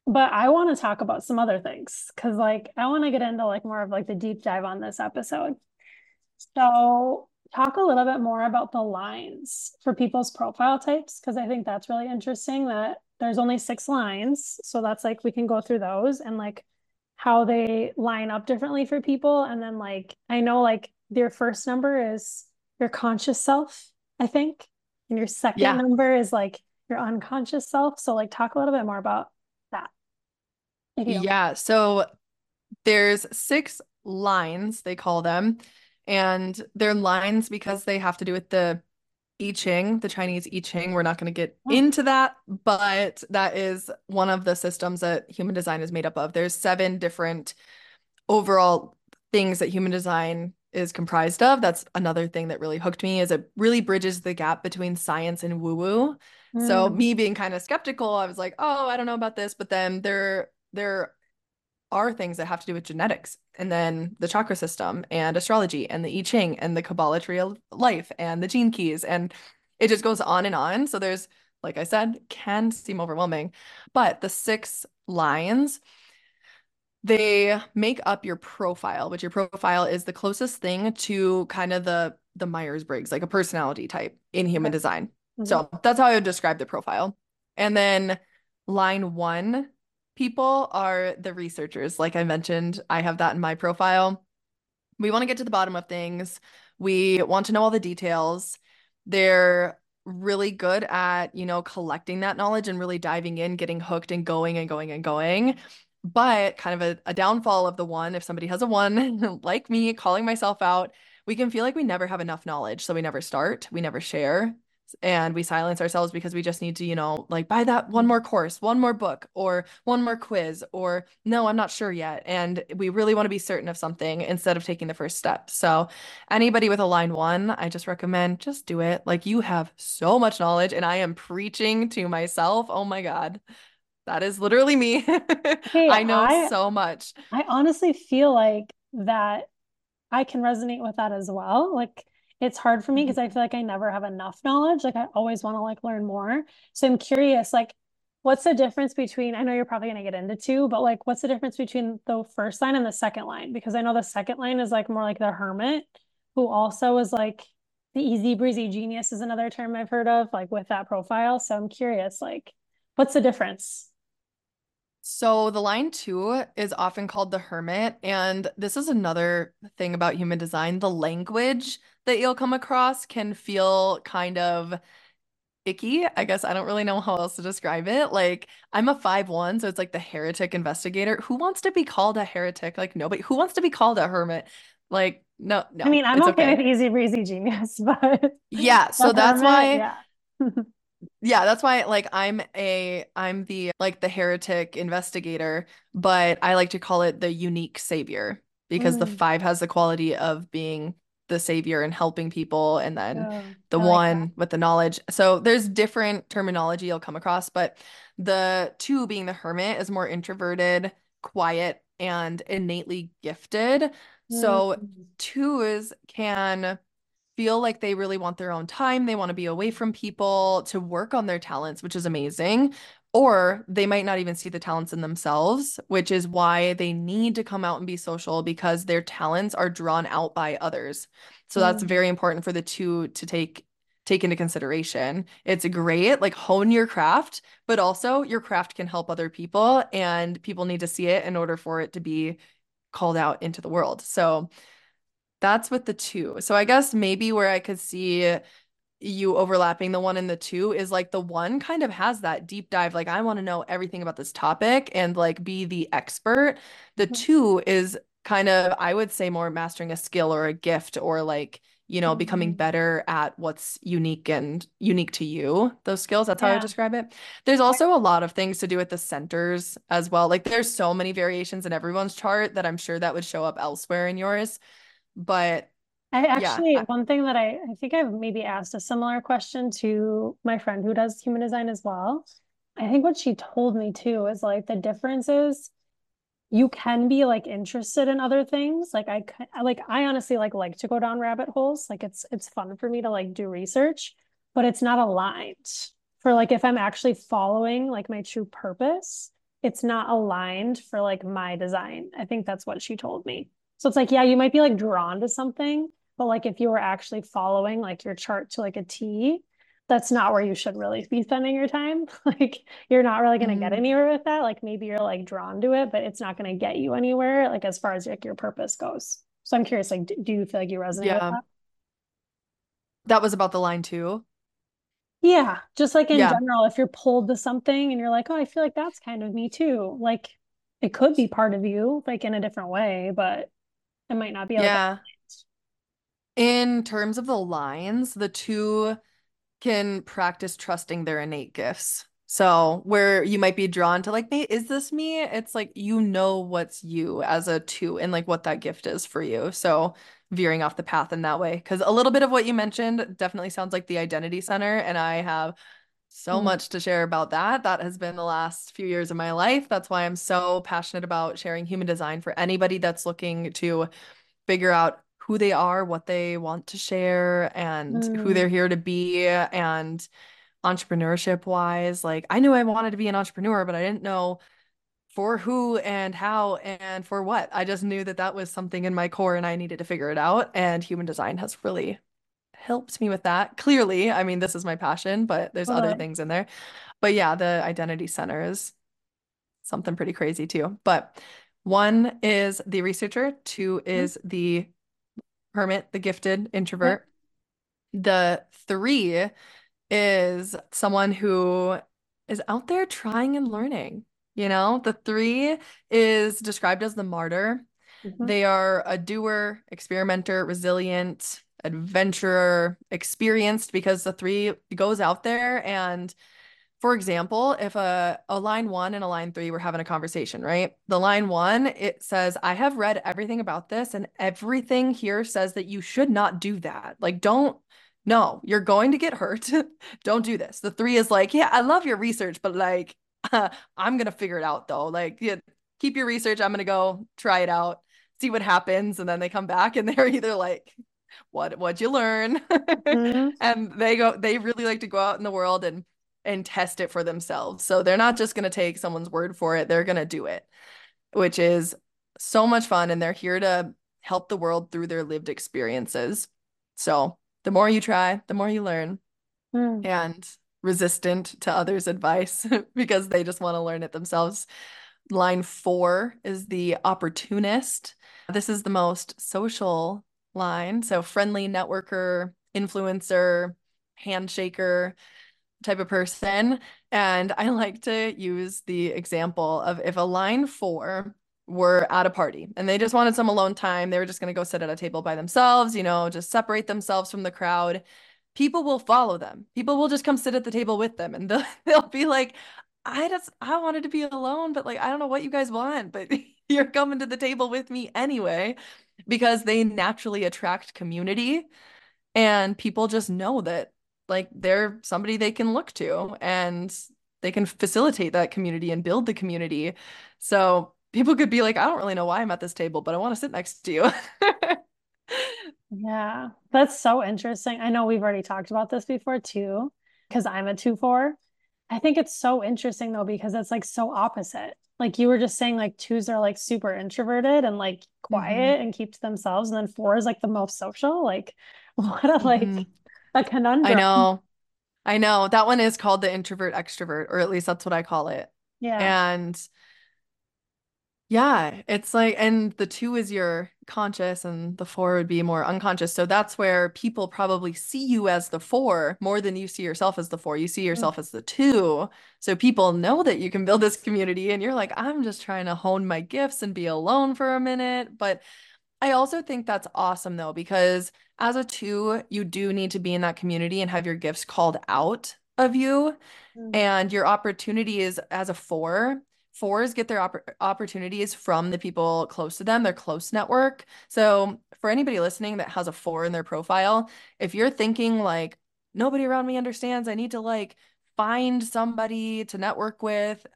But I want to talk about some other things, because like I want to get into like more of like the deep dive on this episode. So talk a little bit more about the lines for people's profile types, because I think that's really interesting that there's only 6 lines. So that's like we can go through those and like how they line up differently for people. And then like I know like their first number is your conscious self, I think. And your second number is like your unconscious self. So like talk a little bit more about that. Yeah. So there's 6 lines, they call them, and they're lines because they have to do with the I Ching, the Chinese I Ching. We're not going to get into that, but that is one of the systems that human design is made up of. There's 7 different overall things that human design is comprised of. That's another thing that really hooked me, is it really bridges the gap between science and woo-woo. So me being kind of skeptical, I was like, oh, I don't know about this. But then there are things that have to do with genetics, and then the chakra system and astrology and the I Ching and the Kabbalah Tree of Life and the gene keys. And it just goes on and on. So there's like I said, can seem overwhelming. But the 6 lines, they make up your profile, which your profile is the closest thing to kind of the Myers-Briggs, like a personality type in human design. Mm-hmm. So that's how I would describe the profile. And then line 1 people are the researchers. Like I mentioned, I have that in my profile. We want to get to the bottom of things. We want to know all the details. They're really good at, you know, collecting that knowledge and really diving in, getting hooked and going and going and going. But kind of a downfall of the 1, if somebody has a 1, like me, calling myself out, we can feel like we never have enough knowledge. So we never start, we never share, and we silence ourselves because we just need to, you know, like buy that one more course, one more book, or one more quiz, or no, I'm not sure yet. And we really want to be certain of something instead of taking the first step. So anybody with a line 1, I just recommend just do it. Like you have so much knowledge, and I am preaching to myself. Oh my God. That is literally me. Hey, I know so much. I honestly feel like that I can resonate with that as well. Like it's hard for me because I feel like I never have enough knowledge. Like I always want to like learn more. So I'm curious, like what's the difference between, I know you're probably going to get into 2, but like what's the difference between the first line and the second line? Because I know the second line is like more like the hermit, who also is like the easy breezy genius is another term I've heard of, like with that profile. So I'm curious, like what's the difference? So the line 2 is often called the hermit. And this is another thing about human design. The language that you'll come across can feel kind of icky. I guess I don't really know how else to describe it. Like I'm a 5-1. So it's like the heretic investigator. Who wants to be called a heretic? Like nobody. Who wants to be called a hermit? Like, no. I mean, I'm okay with easy breezy genius, but yeah. So that's hermit, why. Yeah. Yeah, that's why like I'm the like the heretic investigator, but I like to call it the unique savior, because the 5 has the quality of being the savior and helping people, and then the like 1 that. With the knowledge. So there's different terminology you'll come across, but the 2 being the hermit is more introverted, quiet, and innately gifted. So 2s can feel like they really want their own time. They want to be away from people to work on their talents, which is amazing. Or they might not even see the talents in themselves, which is why they need to come out and be social, because their talents are drawn out by others. So that's very important for the 2 to take into consideration. It's great, like hone your craft, but also your craft can help other people, and people need to see it in order for it to be called out into the world. So that's with the 2. So I guess maybe where I could see you overlapping the 1 and the 2 is like the 1 kind of has that deep dive. Like I want to know everything about this topic and like be the expert. The 2 is kind of, I would say, more mastering a skill or a gift, or like, you know, becoming better at what's unique to you, those skills. That's how I describe it. There's also a lot of things to do with the centers as well. Like there's so many variations in everyone's chart that I'm sure that would show up elsewhere in yours. But I actually, one thing that I think I've maybe asked a similar question to my friend who does human design as well. I think what she told me too is like the difference is you can be like interested in other things. Like I honestly like to go down rabbit holes. Like it's fun for me to like do research, but it's not aligned for like, if I'm actually following like my true purpose, it's not aligned for like my design. I think that's what she told me. So it's like, yeah, you might be like drawn to something, but like if you were actually following like your chart to like a T, that's not where you should really be spending your time. Like you're not really going to get anywhere with that. Like maybe you're like drawn to it, but it's not going to get you anywhere, like as far as like your purpose goes. So I'm curious, like, do you feel like you resonate with that? That was about the line 2. Yeah. Just like in general, if you're pulled to something and you're like, oh, I feel like that's kind of me too. Like it could be part of you, like in a different way, but it might not be. In terms of the lines, the 2 can practice trusting their innate gifts. So where you might be drawn to like, hey, is this me? It's like, you know, what's you as a 2 and like what that gift is for you. So veering off the path in that way. 'Cause a little bit of what you mentioned definitely sounds like the identity center. And I have so much to share about that. That has been the last few years of my life. That's why I'm so passionate about sharing human design for anybody that's looking to figure out who they are, what they want to share, and who they're here to be, and entrepreneurship wise. Like, I knew I wanted to be an entrepreneur, but I didn't know for who and how and for what. I just knew that that was something in my core and I needed to figure it out. And human design has really helped me with that. Clearly, I mean, this is my passion, but there's other things in there. But yeah, the identity center is something pretty crazy too. But one is the researcher, two is the hermit, the gifted introvert. The three is someone who is out there trying and learning. You know, the three is described as the martyr. They are a doer, experimenter, resilient, adventurer, experienced, because the three goes out there. And for example, if a line one and a line three were having a conversation, right? The line one, it says, I have read everything about this and everything here says that you should not do that. Like, don't. No, you're going to get hurt. Don't do this. The three is like, yeah, I love your research, but like, I'm going to figure it out though. Like, yeah, keep your research. I'm going to go try it out, see what happens. And then they come back and they're either like, what'd you learn? And they really like to go out in the world and test it for themselves. So they're not just going to take someone's word for it. They're going to do it, which is so much fun. And they're here to help the world through their lived experiences. So the more you try, the more you learn, and resistant to others' advice because they just want to learn it themselves. Line four is the opportunist. This is the most social line. So friendly, networker, influencer, handshaker type of person. And I like to use the example of if a line four were at a party and they just wanted some alone time. They were just going to go sit at a table by themselves, you know, just separate themselves from the crowd. People will follow them. People will just come sit at the table with them. And they'll be like, I wanted to be alone, but like, I don't know what you guys want, but you're coming to the table with me anyway, because they naturally attract community and people just know that like they're somebody they can look to and they can facilitate that community and build the community. So people could be like, I don't really know why I'm at this table, but I want to sit next to you. Yeah, that's so interesting. I know we've already talked about this before too, because I'm a 2/4. I think it's so interesting though, because it's like so opposite. Like you were just saying, like twos are like super introverted and like quiet and keep to themselves. And then four is like the most social. Like what a like a conundrum. I know. That one is called the introvert extrovert, or at least that's what I call it. Yeah. And yeah, it's like, and the two is your conscious and the four would be more unconscious. So that's where people probably see you as the four more than you see yourself as the four. You see yourself as the two. So people know that you can build this community and you're like, I'm just trying to hone my gifts and be alone for a minute. But I also think that's awesome though, because as a two, you do need to be in that community and have your gifts called out of you. And your opportunity is as a four. Fours get their opportunities from the people close to them, their close network. So for anybody listening that has a four in their profile, if you're thinking like, nobody around me understands, I need to like find somebody to network with,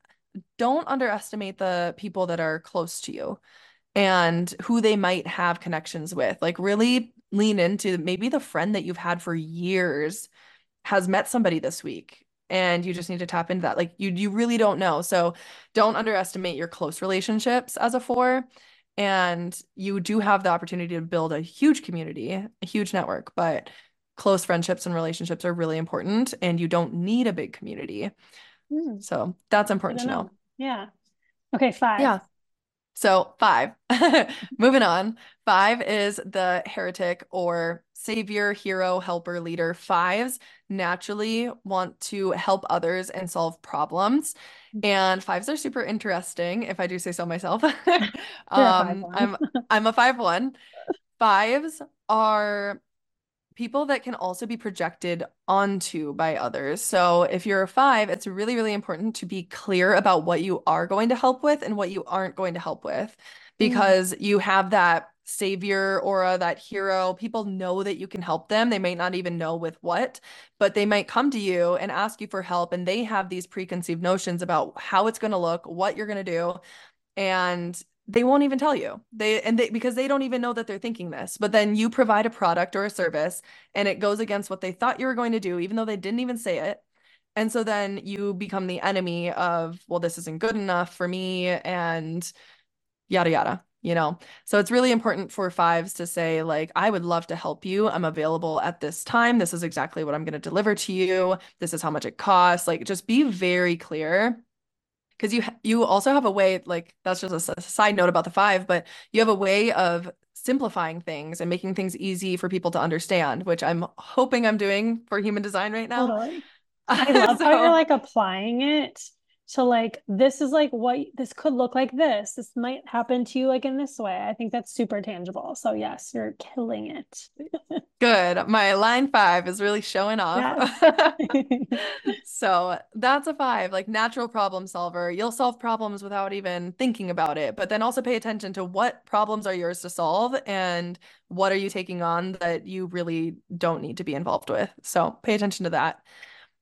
don't underestimate the people that are close to you and who they might have connections with. Like really lean into maybe the friend that you've had for years has met somebody this week. And you just need to tap into that. Like you really don't know. So don't underestimate your close relationships as a four. And you do have the opportunity to build a huge community, a huge network, but close friendships and relationships are really important and you don't need a big community. So that's important to know. Yeah. Okay. Five. Yeah. So five, moving on. Five is the heretic or savior, hero, helper, leader. Fives naturally want to help others and solve problems. And fives are super interesting, if I do say so myself. I'm a 5/1. Fives are people that can also be projected onto by others. So if you're a five, it's really, really important to be clear about what you are going to help with and what you aren't going to help with, because you have that savior aura, that hero. People know that you can help them. They might not even know with what, but they might come to you and ask you for help. And they have these preconceived notions about how it's going to look, what you're going to do. And they won't even tell you because they don't even know that they're thinking this, but then you provide a product or a service and it goes against what they thought you were going to do, even though they didn't even say it. And so then you become the enemy of, well, this isn't good enough for me and yada, yada, you know? So it's really important for fives to say, like, I would love to help you. I'm available at this time. This is exactly what I'm going to deliver to you. This is how much it costs. Like, just be very clear. Because you also have a way, like, that's just a side note about the five, but you have a way of simplifying things and making things easy for people to understand, which I'm hoping I'm doing for human design right now. Totally. I love how you're, like, applying it to, like, this is, like, what this could look like. This might happen to you, like, in this way. I think that's super tangible. So yes, you're killing it. Good. My line five is really showing off. Yes. So that's a five, like, natural problem solver. You'll solve problems without even thinking about it, but then also pay attention to what problems are yours to solve and what are you taking on that you really don't need to be involved with. So pay attention to that.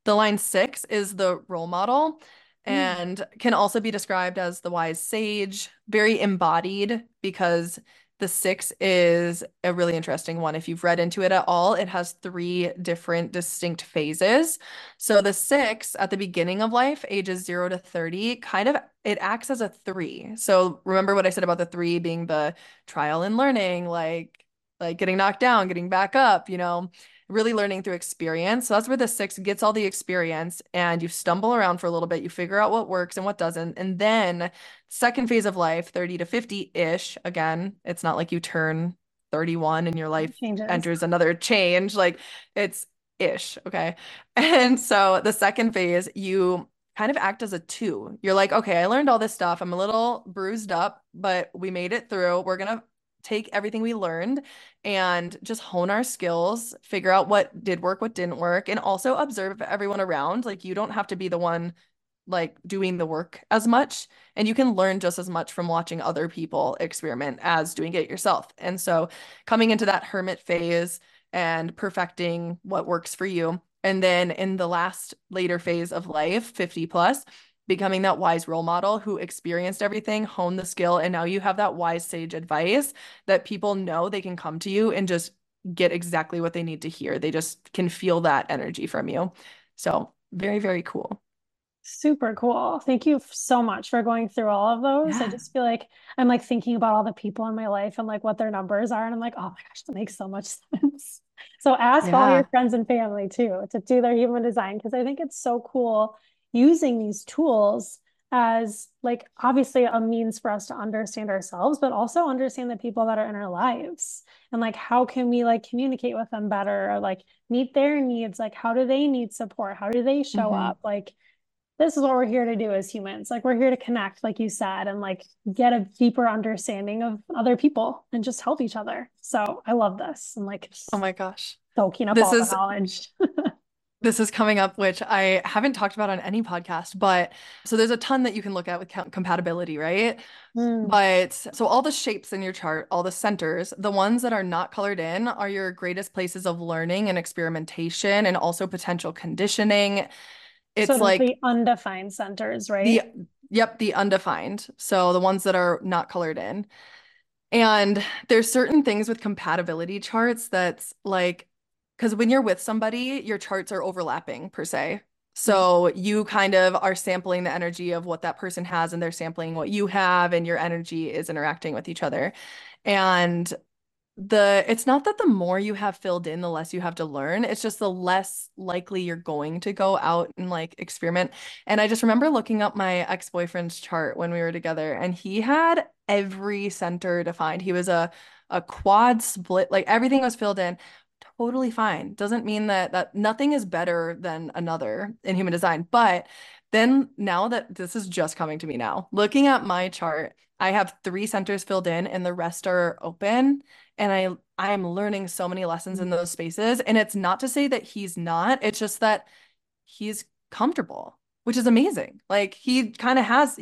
The line six is the role model, and can also be described as the wise sage, very embodied, because the six is a really interesting one. If you've read into it at all, it has three different distinct phases. So the six at the beginning of life, ages 0 to 30, kind of, it acts as a three. So remember what I said about the three being the trial and learning, like getting knocked down, getting back up, you know, really learning through experience. So that's where the six gets all the experience, and you stumble around for a little bit, you figure out what works and what doesn't. And then second phase of life, 30 to 50 ish. Again, it's not like you turn 31 and your life enters another change. Like, it's ish. Okay. And so the second phase, you kind of act as a two. You're like, okay, I learned all this stuff. I'm a little bruised up, but we made it through. We're going to take everything we learned and just hone our skills, figure out what did work, what didn't work, and also observe everyone around. Like, you don't have to be the one, like, doing the work as much, and you can learn just as much from watching other people experiment as doing it yourself. And so coming into that hermit phase and perfecting what works for you. And then in the later phase of life, 50 plus, becoming that wise role model who experienced everything, honed the skill, and now you have that wise sage advice that people know they can come to you and just get exactly what they need to hear. They just can feel that energy from you. So very, very cool. Super cool. Thank you so much for going through all of those. Yeah. I just feel like I'm, like, thinking about all the people in my life and, like, what their numbers are. And I'm like, oh my gosh, that makes so much sense. So ask all your friends and family too to do their human design, because I think it's so cool using these tools as, like, obviously a means for us to understand ourselves, but also understand the people that are in our lives and, like, how can we, like, communicate with them better, or, like, meet their needs? Like, how do they need support? How do they show up? Like, this is what we're here to do as humans. Like, we're here to connect, like you said, and, like, get a deeper understanding of other people and just help each other. So I love this. I'm like, oh my gosh, soaking up this all the knowledge. This is coming up, which I haven't talked about on any podcast, but so there's a ton that you can look at with compatibility, right? But so all the shapes in your chart, all the centers, the ones that are not colored in are your greatest places of learning and experimentation and also potential conditioning. It's so, like, the undefined centers, right? The undefined. So the ones that are not colored in. And there's certain things with compatibility charts that's like, because when you're with somebody, your charts are overlapping per se. So you kind of are sampling the energy of what that person has, and they're sampling what you have, and your energy is interacting with each other. And it's not that the more you have filled in, the less you have to learn. It's just the less likely you're going to go out and, like, experiment. And I just remember looking up my ex-boyfriend's chart when we were together, and he had every center defined. He was a quad split, like, everything was filled in. Totally fine. Doesn't mean that nothing is better than another in human design. But then now that this is just coming to me now, looking at my chart, I have three centers filled in and the rest are open. And I am learning so many lessons in those spaces. And it's not to say that he's not, it's just that he's comfortable, which is amazing. Like, he kind of has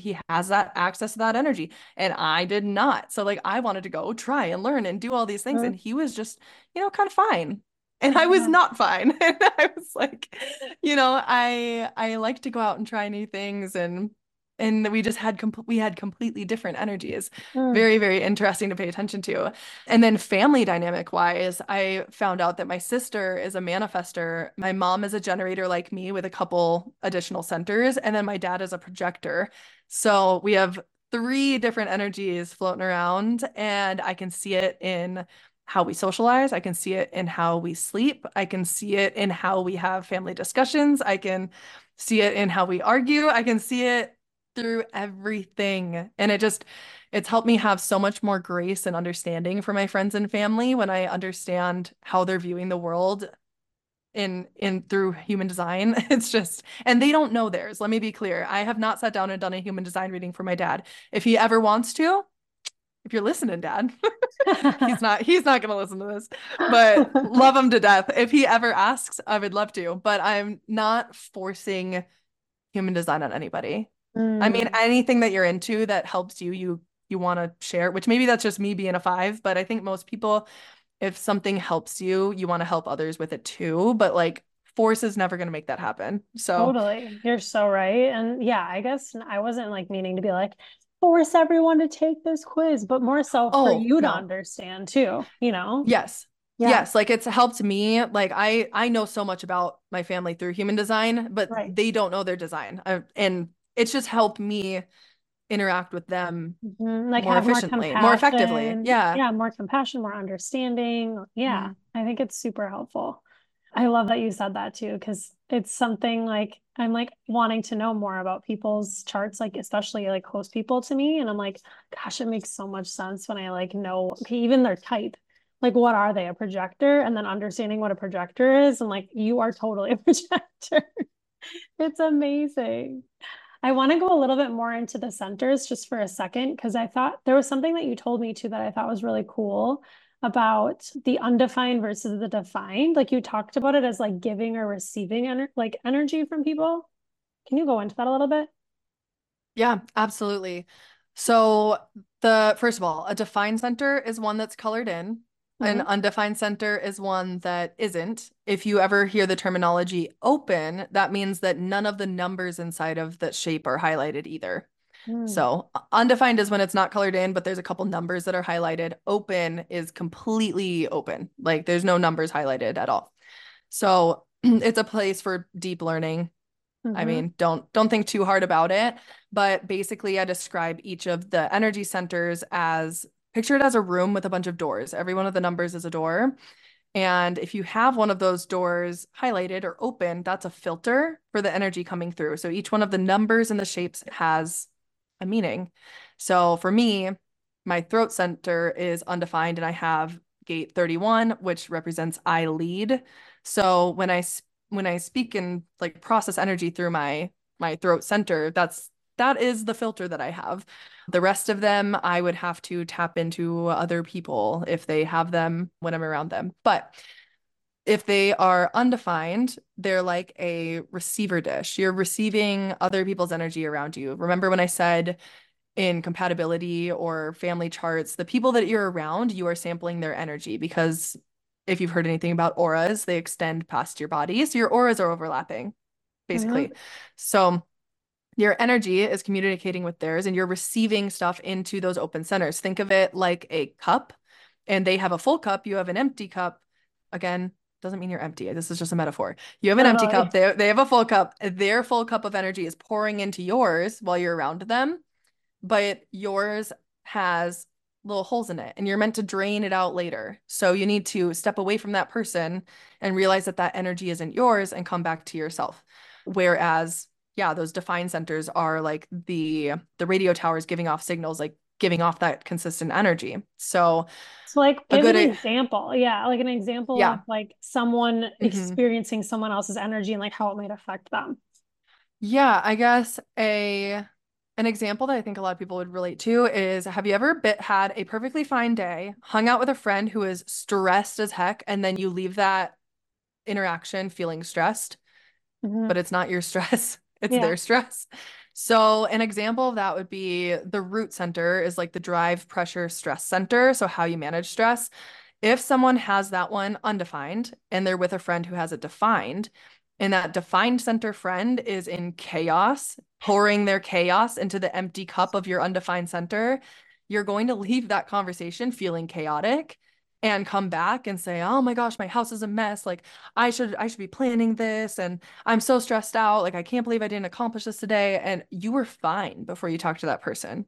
that access to that energy. And I did not. So, like, I wanted to go try and learn and do all these things. And he was just, you know, kind of fine. And I was not fine. And I was like, you know, I like to go out and try new things and And we just had, we had completely different energies. Very, very interesting to pay attention to. And then family dynamic wise, I found out that my sister is a manifestor. My mom is a generator like me with a couple additional centers. And then my dad is a projector. So we have three different energies floating around, and I can see it in how we socialize. I can see it in how we sleep. I can see it in how we have family discussions. I can see it in how we argue. I can see it through everything. And it's helped me have so much more grace and understanding for my friends and family when I understand how they're viewing the world in through human design. It's just, and they don't know theirs. Let me be clear. I have not sat down and done a human design reading for my dad. If he ever wants to, if you're listening, Dad, he's not going to listen to this, but love him to death. If he ever asks, I would love to, but I'm not forcing human design on anybody. I mean, anything that you're into that helps you, you want to share, which maybe that's just me being a five, but I think most people, if something helps you, you want to help others with it too, but like force is never going to make that happen. So totally. You're so right. And yeah, I guess I wasn't like meaning to be like, force everyone to take this quiz, but more so for you to understand too, you know? Yes. Yeah. Yes. Like it's helped me. Like I know so much about my family through human design, but they don't know their design. And it's just helped me interact with them like more efficiently, more effectively. Yeah. Yeah. More compassion, more understanding. Yeah. I think it's super helpful. I love that you said that too, because it's something like, I'm like wanting to know more about people's charts, like especially like close people to me. And I'm like, gosh, it makes so much sense when I like know, okay, even their type, like what are they, a projector? And then understanding what a projector is. And like, you are totally a projector. It's amazing. I want to go a little bit more into the centers just for a second, because I thought there was something that you told me too that I thought was really cool about the undefined versus the defined. Like you talked about it as like giving or receiving like energy from people. Can you go into that a little bit? Yeah, absolutely. So first of all, a defined center is one that's colored in. An undefined center is one that isn't. If you ever hear the terminology open, that means that none of the numbers inside of that shape are highlighted either. So undefined is when it's not colored in, but there's a couple numbers that are highlighted. Open is completely open. Like there's no numbers highlighted at all. So it's a place for deep learning. I mean, don't think too hard about it, but basically I describe each of the energy centers as, picture it as a room with a bunch of doors. Every one of the numbers is a door. And if you have one of those doors highlighted or open, that's a filter for the energy coming through. So each one of the numbers and the shapes has a meaning. So for me, my throat center is undefined and I have gate 31, which represents I lead. So when I speak and like process energy through my throat center, that is the filter that I have. The rest of them, I would have to tap into other people if they have them when I'm around them. But if they are undefined, they're like a receiver dish. You're receiving other people's energy around you. Remember when I said in compatibility or family charts, the people that you're around, you are sampling their energy, because if you've heard anything about auras, they extend past your body. So your auras are overlapping, basically. So your energy is communicating with theirs and you're receiving stuff into those open centers. Think of it like a cup, and they have a full cup. You have an empty cup. Again, doesn't mean you're empty. This is just a metaphor. You have an empty cup. They have a full cup. Their full cup of energy is pouring into yours while you're around them, but yours has little holes in it and you're meant to drain it out later. So you need to step away from that person and realize that that energy isn't yours and come back to yourself. Whereas those defined centers are like the radio towers giving off signals, like giving off that consistent energy. So like give an example. Yeah. Like an example of like someone experiencing someone else's energy and like how it might affect them. Yeah. I guess an example that I think a lot of people would relate to is, have you ever had a perfectly fine day, hung out with a friend who is stressed as heck, and then you leave that interaction feeling stressed, but it's not your stress. It's their stress. So an example of that would be the root center is like the drive, pressure, stress center. So how you manage stress. If someone has that one undefined and they're with a friend who has it defined, And that defined center friend is in chaos, pouring their chaos into the empty cup of your undefined center, you're going to leave that conversation feeling chaotic and come back and say, oh my gosh, my house is a mess. Like I should be planning this. And I'm so stressed out. Like, I can't believe I didn't accomplish this today. And you were fine before you talked to that person.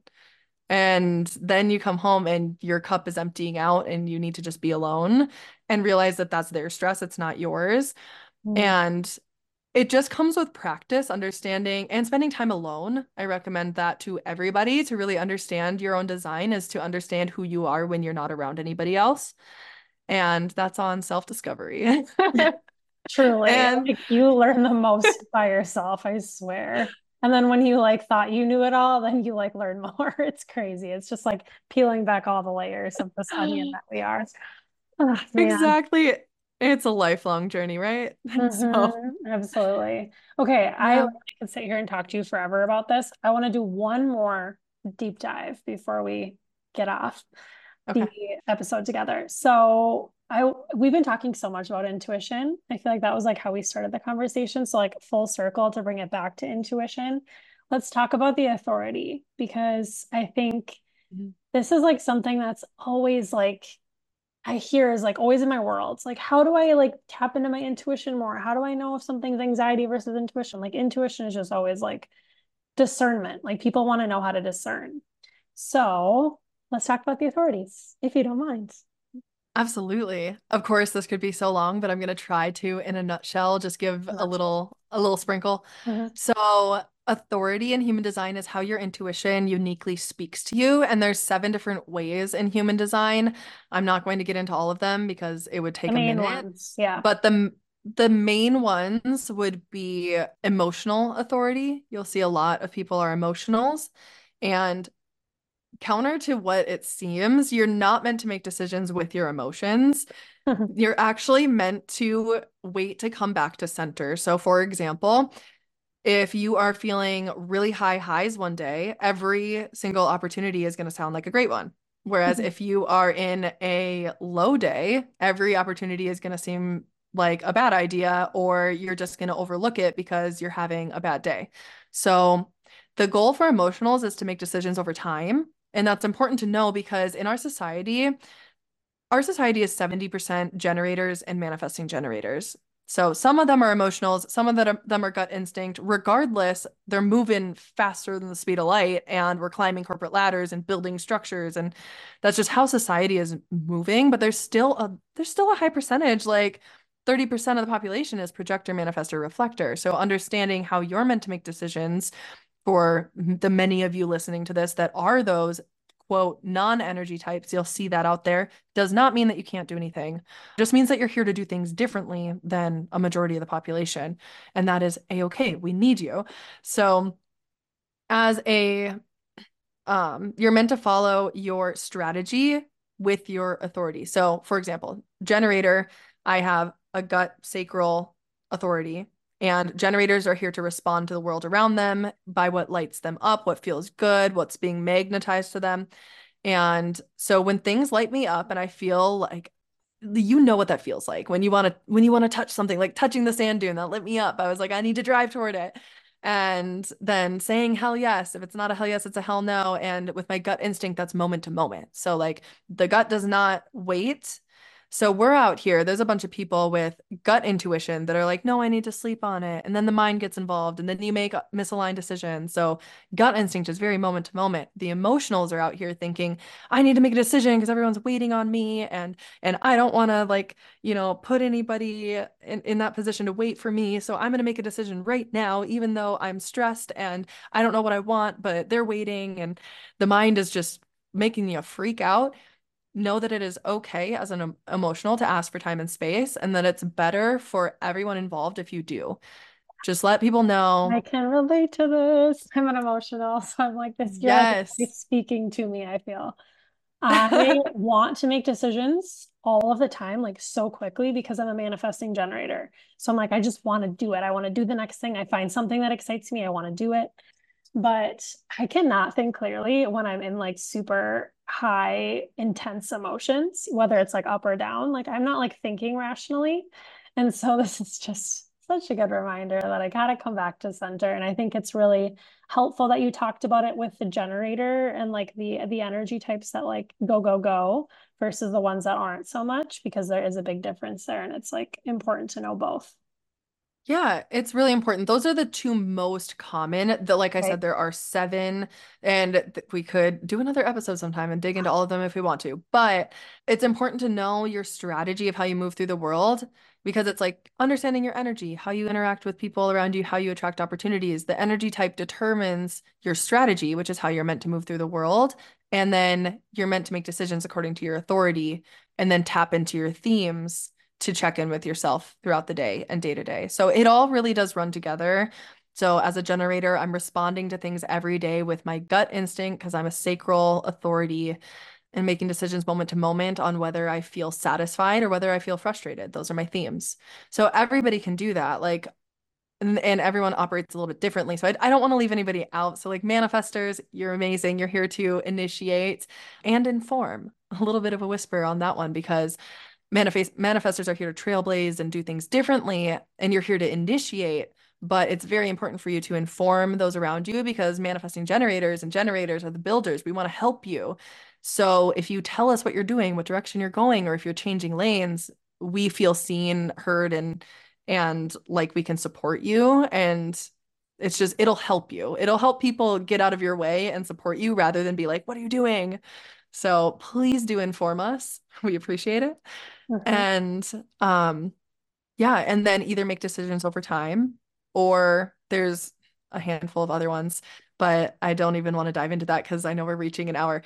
And then you come home and your cup is emptying out and you need to just be alone and realize that that's their stress. It's not yours. And it just comes with practice, understanding, and spending time alone. I recommend that to everybody to really understand your own design is to understand who you are when you're not around anybody else. And that's on self-discovery. Truly. And like, you learn the most by yourself, I swear. And then when you like thought you knew it all, then you like learn more. It's crazy. It's just like peeling back all the layers of this onion that we are. Oh, exactly. It's a lifelong journey, right? Mm-hmm. So. Absolutely. Okay. Yeah. I could sit here and talk to you forever about this. I want to do one more deep dive before we get off the episode together. So we've been talking so much about intuition. I feel like that was like how we started the conversation. So like full circle to bring it back to intuition. Let's talk about the authority, because I think this is like something that's always like, I hear is like always in my world. It's like, how do I like tap into my intuition more? How do I know if something's anxiety versus intuition? Like intuition is just always like discernment. Like people want to know how to discern. So let's talk about the authorities, if you don't mind. Absolutely. Of course, this could be so long, but I'm going to try to, in a nutshell, just give a little sprinkle. Mm-hmm. So authority in human design is how your intuition uniquely speaks to you. And there's 7 different ways in human design. I'm not going to get into all of them because it would take a minute. Ones, yeah. But the main ones would be emotional authority. You'll see a lot of people are emotionals. And counter to what it seems, you're not meant to make decisions with your emotions. You're actually meant to wait to come back to center. So for example, if you are feeling really high highs one day, every single opportunity is going to sound like a great one. Whereas if you are in a low day, every opportunity is going to seem like a bad idea, or you're just going to overlook it because you're having a bad day. So the goal for emotionals is to make decisions over time. And that's important to know because in our society is 70% generators and manifesting generators. So some of them are emotionals, some of them are gut instinct. Regardless, they're moving faster than the speed of light, and we're climbing corporate ladders and building structures, and that's just how society is moving. But there's still a high percentage, like 30% of the population is projector, manifestor, reflector. So understanding how you're meant to make decisions for the many of you listening to this that are those quote, non-energy types, you'll see that out there, does not mean that you can't do anything. It just means that you're here to do things differently than a majority of the population. And that is a-okay. We need you. So as you're meant to follow your strategy with your authority. So for example, generator, I have a gut sacral authority. And generators are here to respond to the world around them by what lights them up, what feels good, what's being magnetized to them. And so when things light me up and I feel like, you know what that feels like when you want to touch something, like touching the sand dune that lit me up. I was like, I need to drive toward it. And then saying hell yes, if it's not a hell yes, it's a hell no. And with my gut instinct, that's moment to moment. So like the gut does not wait. So we're out here, there's a bunch of people with gut intuition that are like, no, I need to sleep on it. And then the mind gets involved and then you make misaligned decisions. So gut instinct is very moment to moment. The emotionals are out here thinking, I need to make a decision because everyone's waiting on me. And I don't want to like, put anybody in that position to wait for me. So I'm going to make a decision right now, even though I'm stressed and I don't know what I want, but they're waiting. And the mind is just making you freak out. Know that it is okay as an emotional to ask for time and space, and that it's better for everyone involved if you do. Just let people know. I can relate to this. I'm an emotional, so I'm like this. Yes. Like, it's speaking to me, I feel. I want to make decisions all of the time, like so quickly, because I'm a manifesting generator. So I'm like, I just want to do it. I want to do the next thing. I find something that excites me. I want to do it. But I cannot think clearly when I'm in like super high intense emotions, whether it's like up or down, like I'm not like thinking rationally. And so this is just such a good reminder that I gotta come back to center. And I think it's really helpful that you talked about it with the generator and like the energy types that like go versus the ones that aren't so much, because there is a big difference there. And it's like important to know both. Yeah, it's really important. Those are the two most common. Like I said, there are 7, and we could do another episode sometime and dig into all of them if we want to. But it's important to know your strategy of how you move through the world, because it's like understanding your energy, how you interact with people around you, how you attract opportunities. The energy type determines your strategy, which is how you're meant to move through the world. And then you're meant to make decisions according to your authority, and then tap into your themes to check in with yourself throughout the day and day to day. So it all really does run together. So as a generator, I'm responding to things every day with my gut instinct, because I'm a sacral authority, and making decisions moment to moment on whether I feel satisfied or whether I feel frustrated. Those are my themes. So everybody can do that. Like, and everyone operates a little bit differently. So I don't want to leave anybody out. So like manifestors, you're amazing. You're here to initiate and inform. A little bit of a whisper on that one, because manifestors are here to trailblaze and do things differently, and you're here to initiate, but it's very important for you to inform those around you, because manifesting generators and generators are the builders. We want to help you. So if you tell us what you're doing, what direction you're going, or if you're changing lanes, we feel seen, heard, and like we can support you. And it's just, it'll help you. It'll help people get out of your way and support you, rather than be like, what are you doing? So please do inform us. We appreciate it. Okay. And and then either make decisions over time, or there's a handful of other ones, but I don't even want to dive into that because I know we're reaching an hour.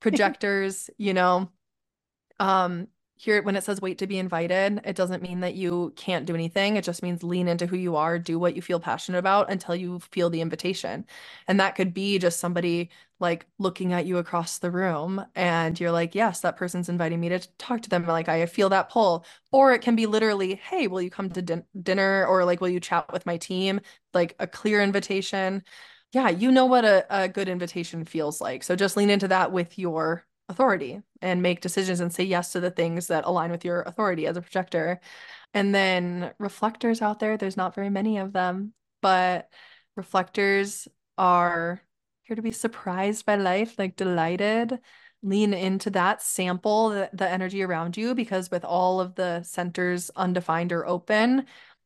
Projectors, here, when it says wait to be invited, it doesn't mean that you can't do anything. It just means lean into who you are, do what you feel passionate about until you feel the invitation. And that could be just somebody like looking at you across the room and you're like, yes, that person's inviting me to talk to them. Like, I feel that pull. Or it can be literally, hey, will you come to dinner? Or like, will you chat with my team? Like a clear invitation. Yeah, you know what a good invitation feels like. So just lean into that with your authority and make decisions and say yes to the things that align with your authority as a projector. And then reflectors out there, there's not very many of them, but reflectors are here to be surprised by life, like delighted. Lean into that, sample the energy around you, because with all of the centers undefined or open,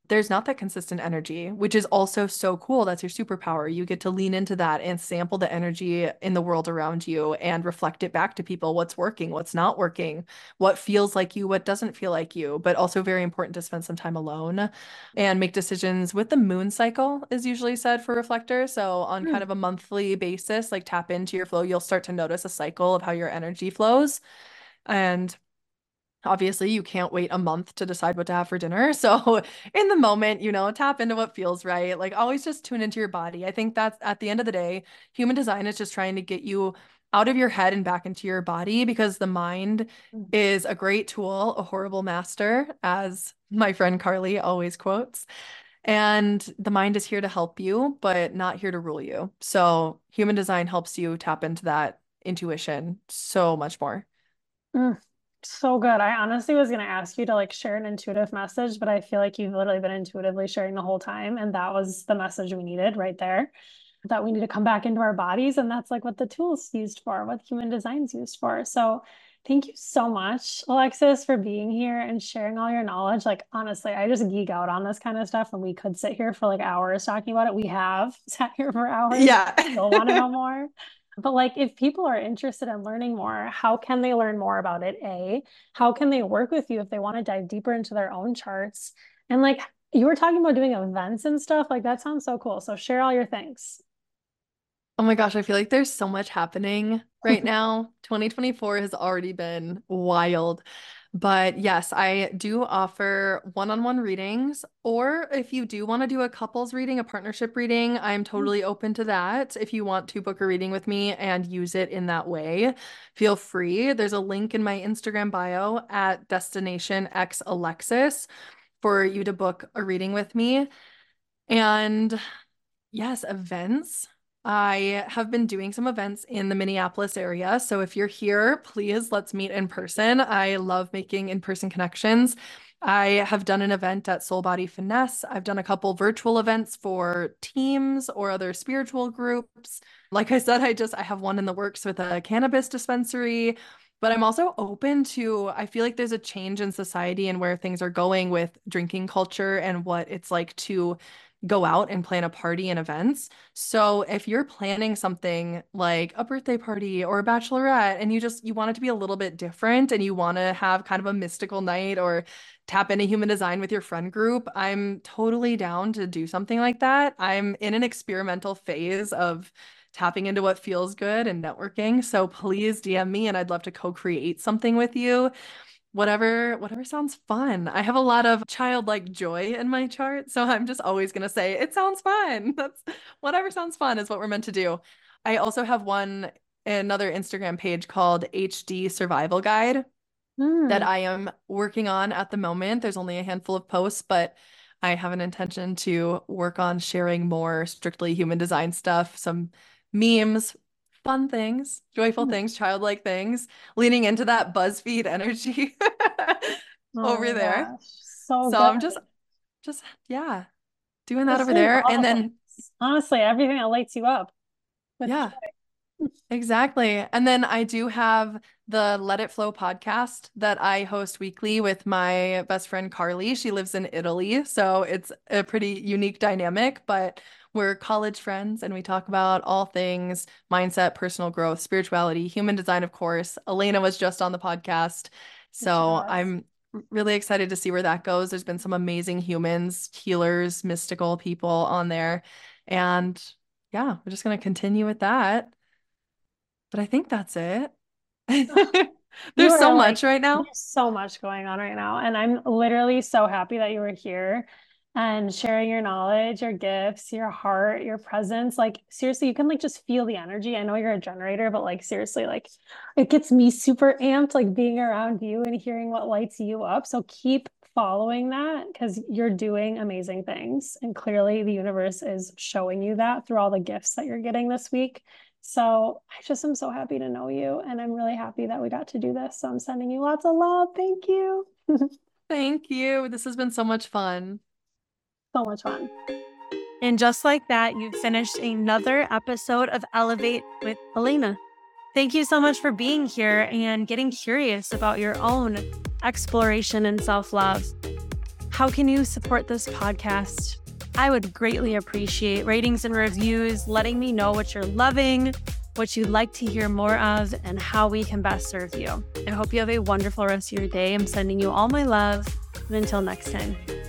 there's not that consistent energy, which is also so cool. That's your superpower. You get to lean into that and sample the energy in the world around you and reflect it back to people. What's working, what's not working, what feels like you, what doesn't feel like you, but also very important to spend some time alone and make decisions with the moon cycle is usually said for reflector. So on kind of a monthly basis, like tap into your flow, you'll start to notice a cycle of how your energy flows. And obviously, you can't wait a month to decide what to have for dinner. So in the moment, tap into what feels right. Like always just tune into your body. I think that's at the end of the day, human design is just trying to get you out of your head and back into your body, because the mind is a great tool, a horrible master, as my friend Carly always quotes. And the mind is here to help you, but not here to rule you. So human design helps you tap into that intuition so much more. So good. I honestly was going to ask you to like share an intuitive message, but I feel like you've literally been intuitively sharing the whole time. And that was the message we needed right there, that we need to come back into our bodies. And that's like what the tool's used for, what human design's used for. So thank you so much, Alexis, for being here and sharing all your knowledge. Like, honestly, I just geek out on this kind of stuff, and we could sit here for like hours talking about it. We have sat here for hours. Yeah. You'll want to know more. But like, if people are interested in learning more, how can they learn more about it? How can they work with you if they want to dive deeper into their own charts? And like, you were talking about doing events and stuff. Like, that sounds so cool. So share all your things. Oh my gosh, I feel like there's so much happening right now. 2024 has already been wild. But yes, I do offer one-on-one readings, or if you do want to do a couples reading, a partnership reading, I'm totally open to that. If you want to book a reading with me and use it in that way, feel free. There's a link in my Instagram bio at Destination X Alexis for you to book a reading with me. And yes, events. I have been doing some events in the Minneapolis area. So if you're here, please let's meet in person. I love making in-person connections. I have done an event at Soul Body Finesse. I've done a couple virtual events for teams or other spiritual groups. Like I said, I have one in the works with a cannabis dispensary, but I'm also open to, I feel like there's a change in society and where things are going with drinking culture and what it's like to go out and plan a party and events. So if you're planning something like a birthday party or a bachelorette and you want it to be a little bit different and you want to have kind of a mystical night or tap into human design with your friend group, I'm totally down to do something like that. I'm in an experimental phase of tapping into what feels good and networking. So please DM me and I'd love to co-create something with you. Whatever sounds fun. I have a lot of childlike joy in my chart, so I'm just always going to say, it sounds fun. That's whatever sounds fun is what we're meant to do. I also have another Instagram page called HD Survival Guide that I am working on at the moment. There's only a handful of posts, but I have an intention to work on sharing more strictly human design stuff, some memes, fun things, joyful things, childlike things, leaning into that BuzzFeed energy over there. Gosh, so I'm just doing that over there. Awesome. And then honestly, everything that lights you up. Yeah, exactly. And then I do have the Let It Flow podcast that I host weekly with my best friend, Carly. She lives in Italy, so it's a pretty unique dynamic, but we're college friends and we talk about all things mindset, personal growth, spirituality, human design, of course. Elena was just on the podcast. So I'm really excited to see where that goes. There's been some amazing humans, healers, mystical people on there. And yeah, we're just going to continue with that. But I think that's it. There's so much right now. There's so much going on right now. And I'm literally so happy that you were here and sharing your knowledge, your gifts, your heart, your presence. Like seriously, you can just feel the energy. I know you're a generator, but seriously, it gets me super amped, being around you and hearing what lights you up. So keep following that because you're doing amazing things. And clearly the universe is showing you that through all the gifts that you're getting this week. So I just am so happy to know you. And I'm really happy that we got to do this. So I'm sending you lots of love. Thank you. Thank you. This has been so much fun. So much fun. And just like that, you've finished another episode of Elevate with Elena. Thank you so much for being here and getting curious about your own exploration and self-love. How can you support this podcast? I would greatly appreciate ratings and reviews, letting me know what you're loving, what you'd like to hear more of, and how we can best serve you. I hope you have a wonderful rest of your day. I'm sending you all my love. And until next time.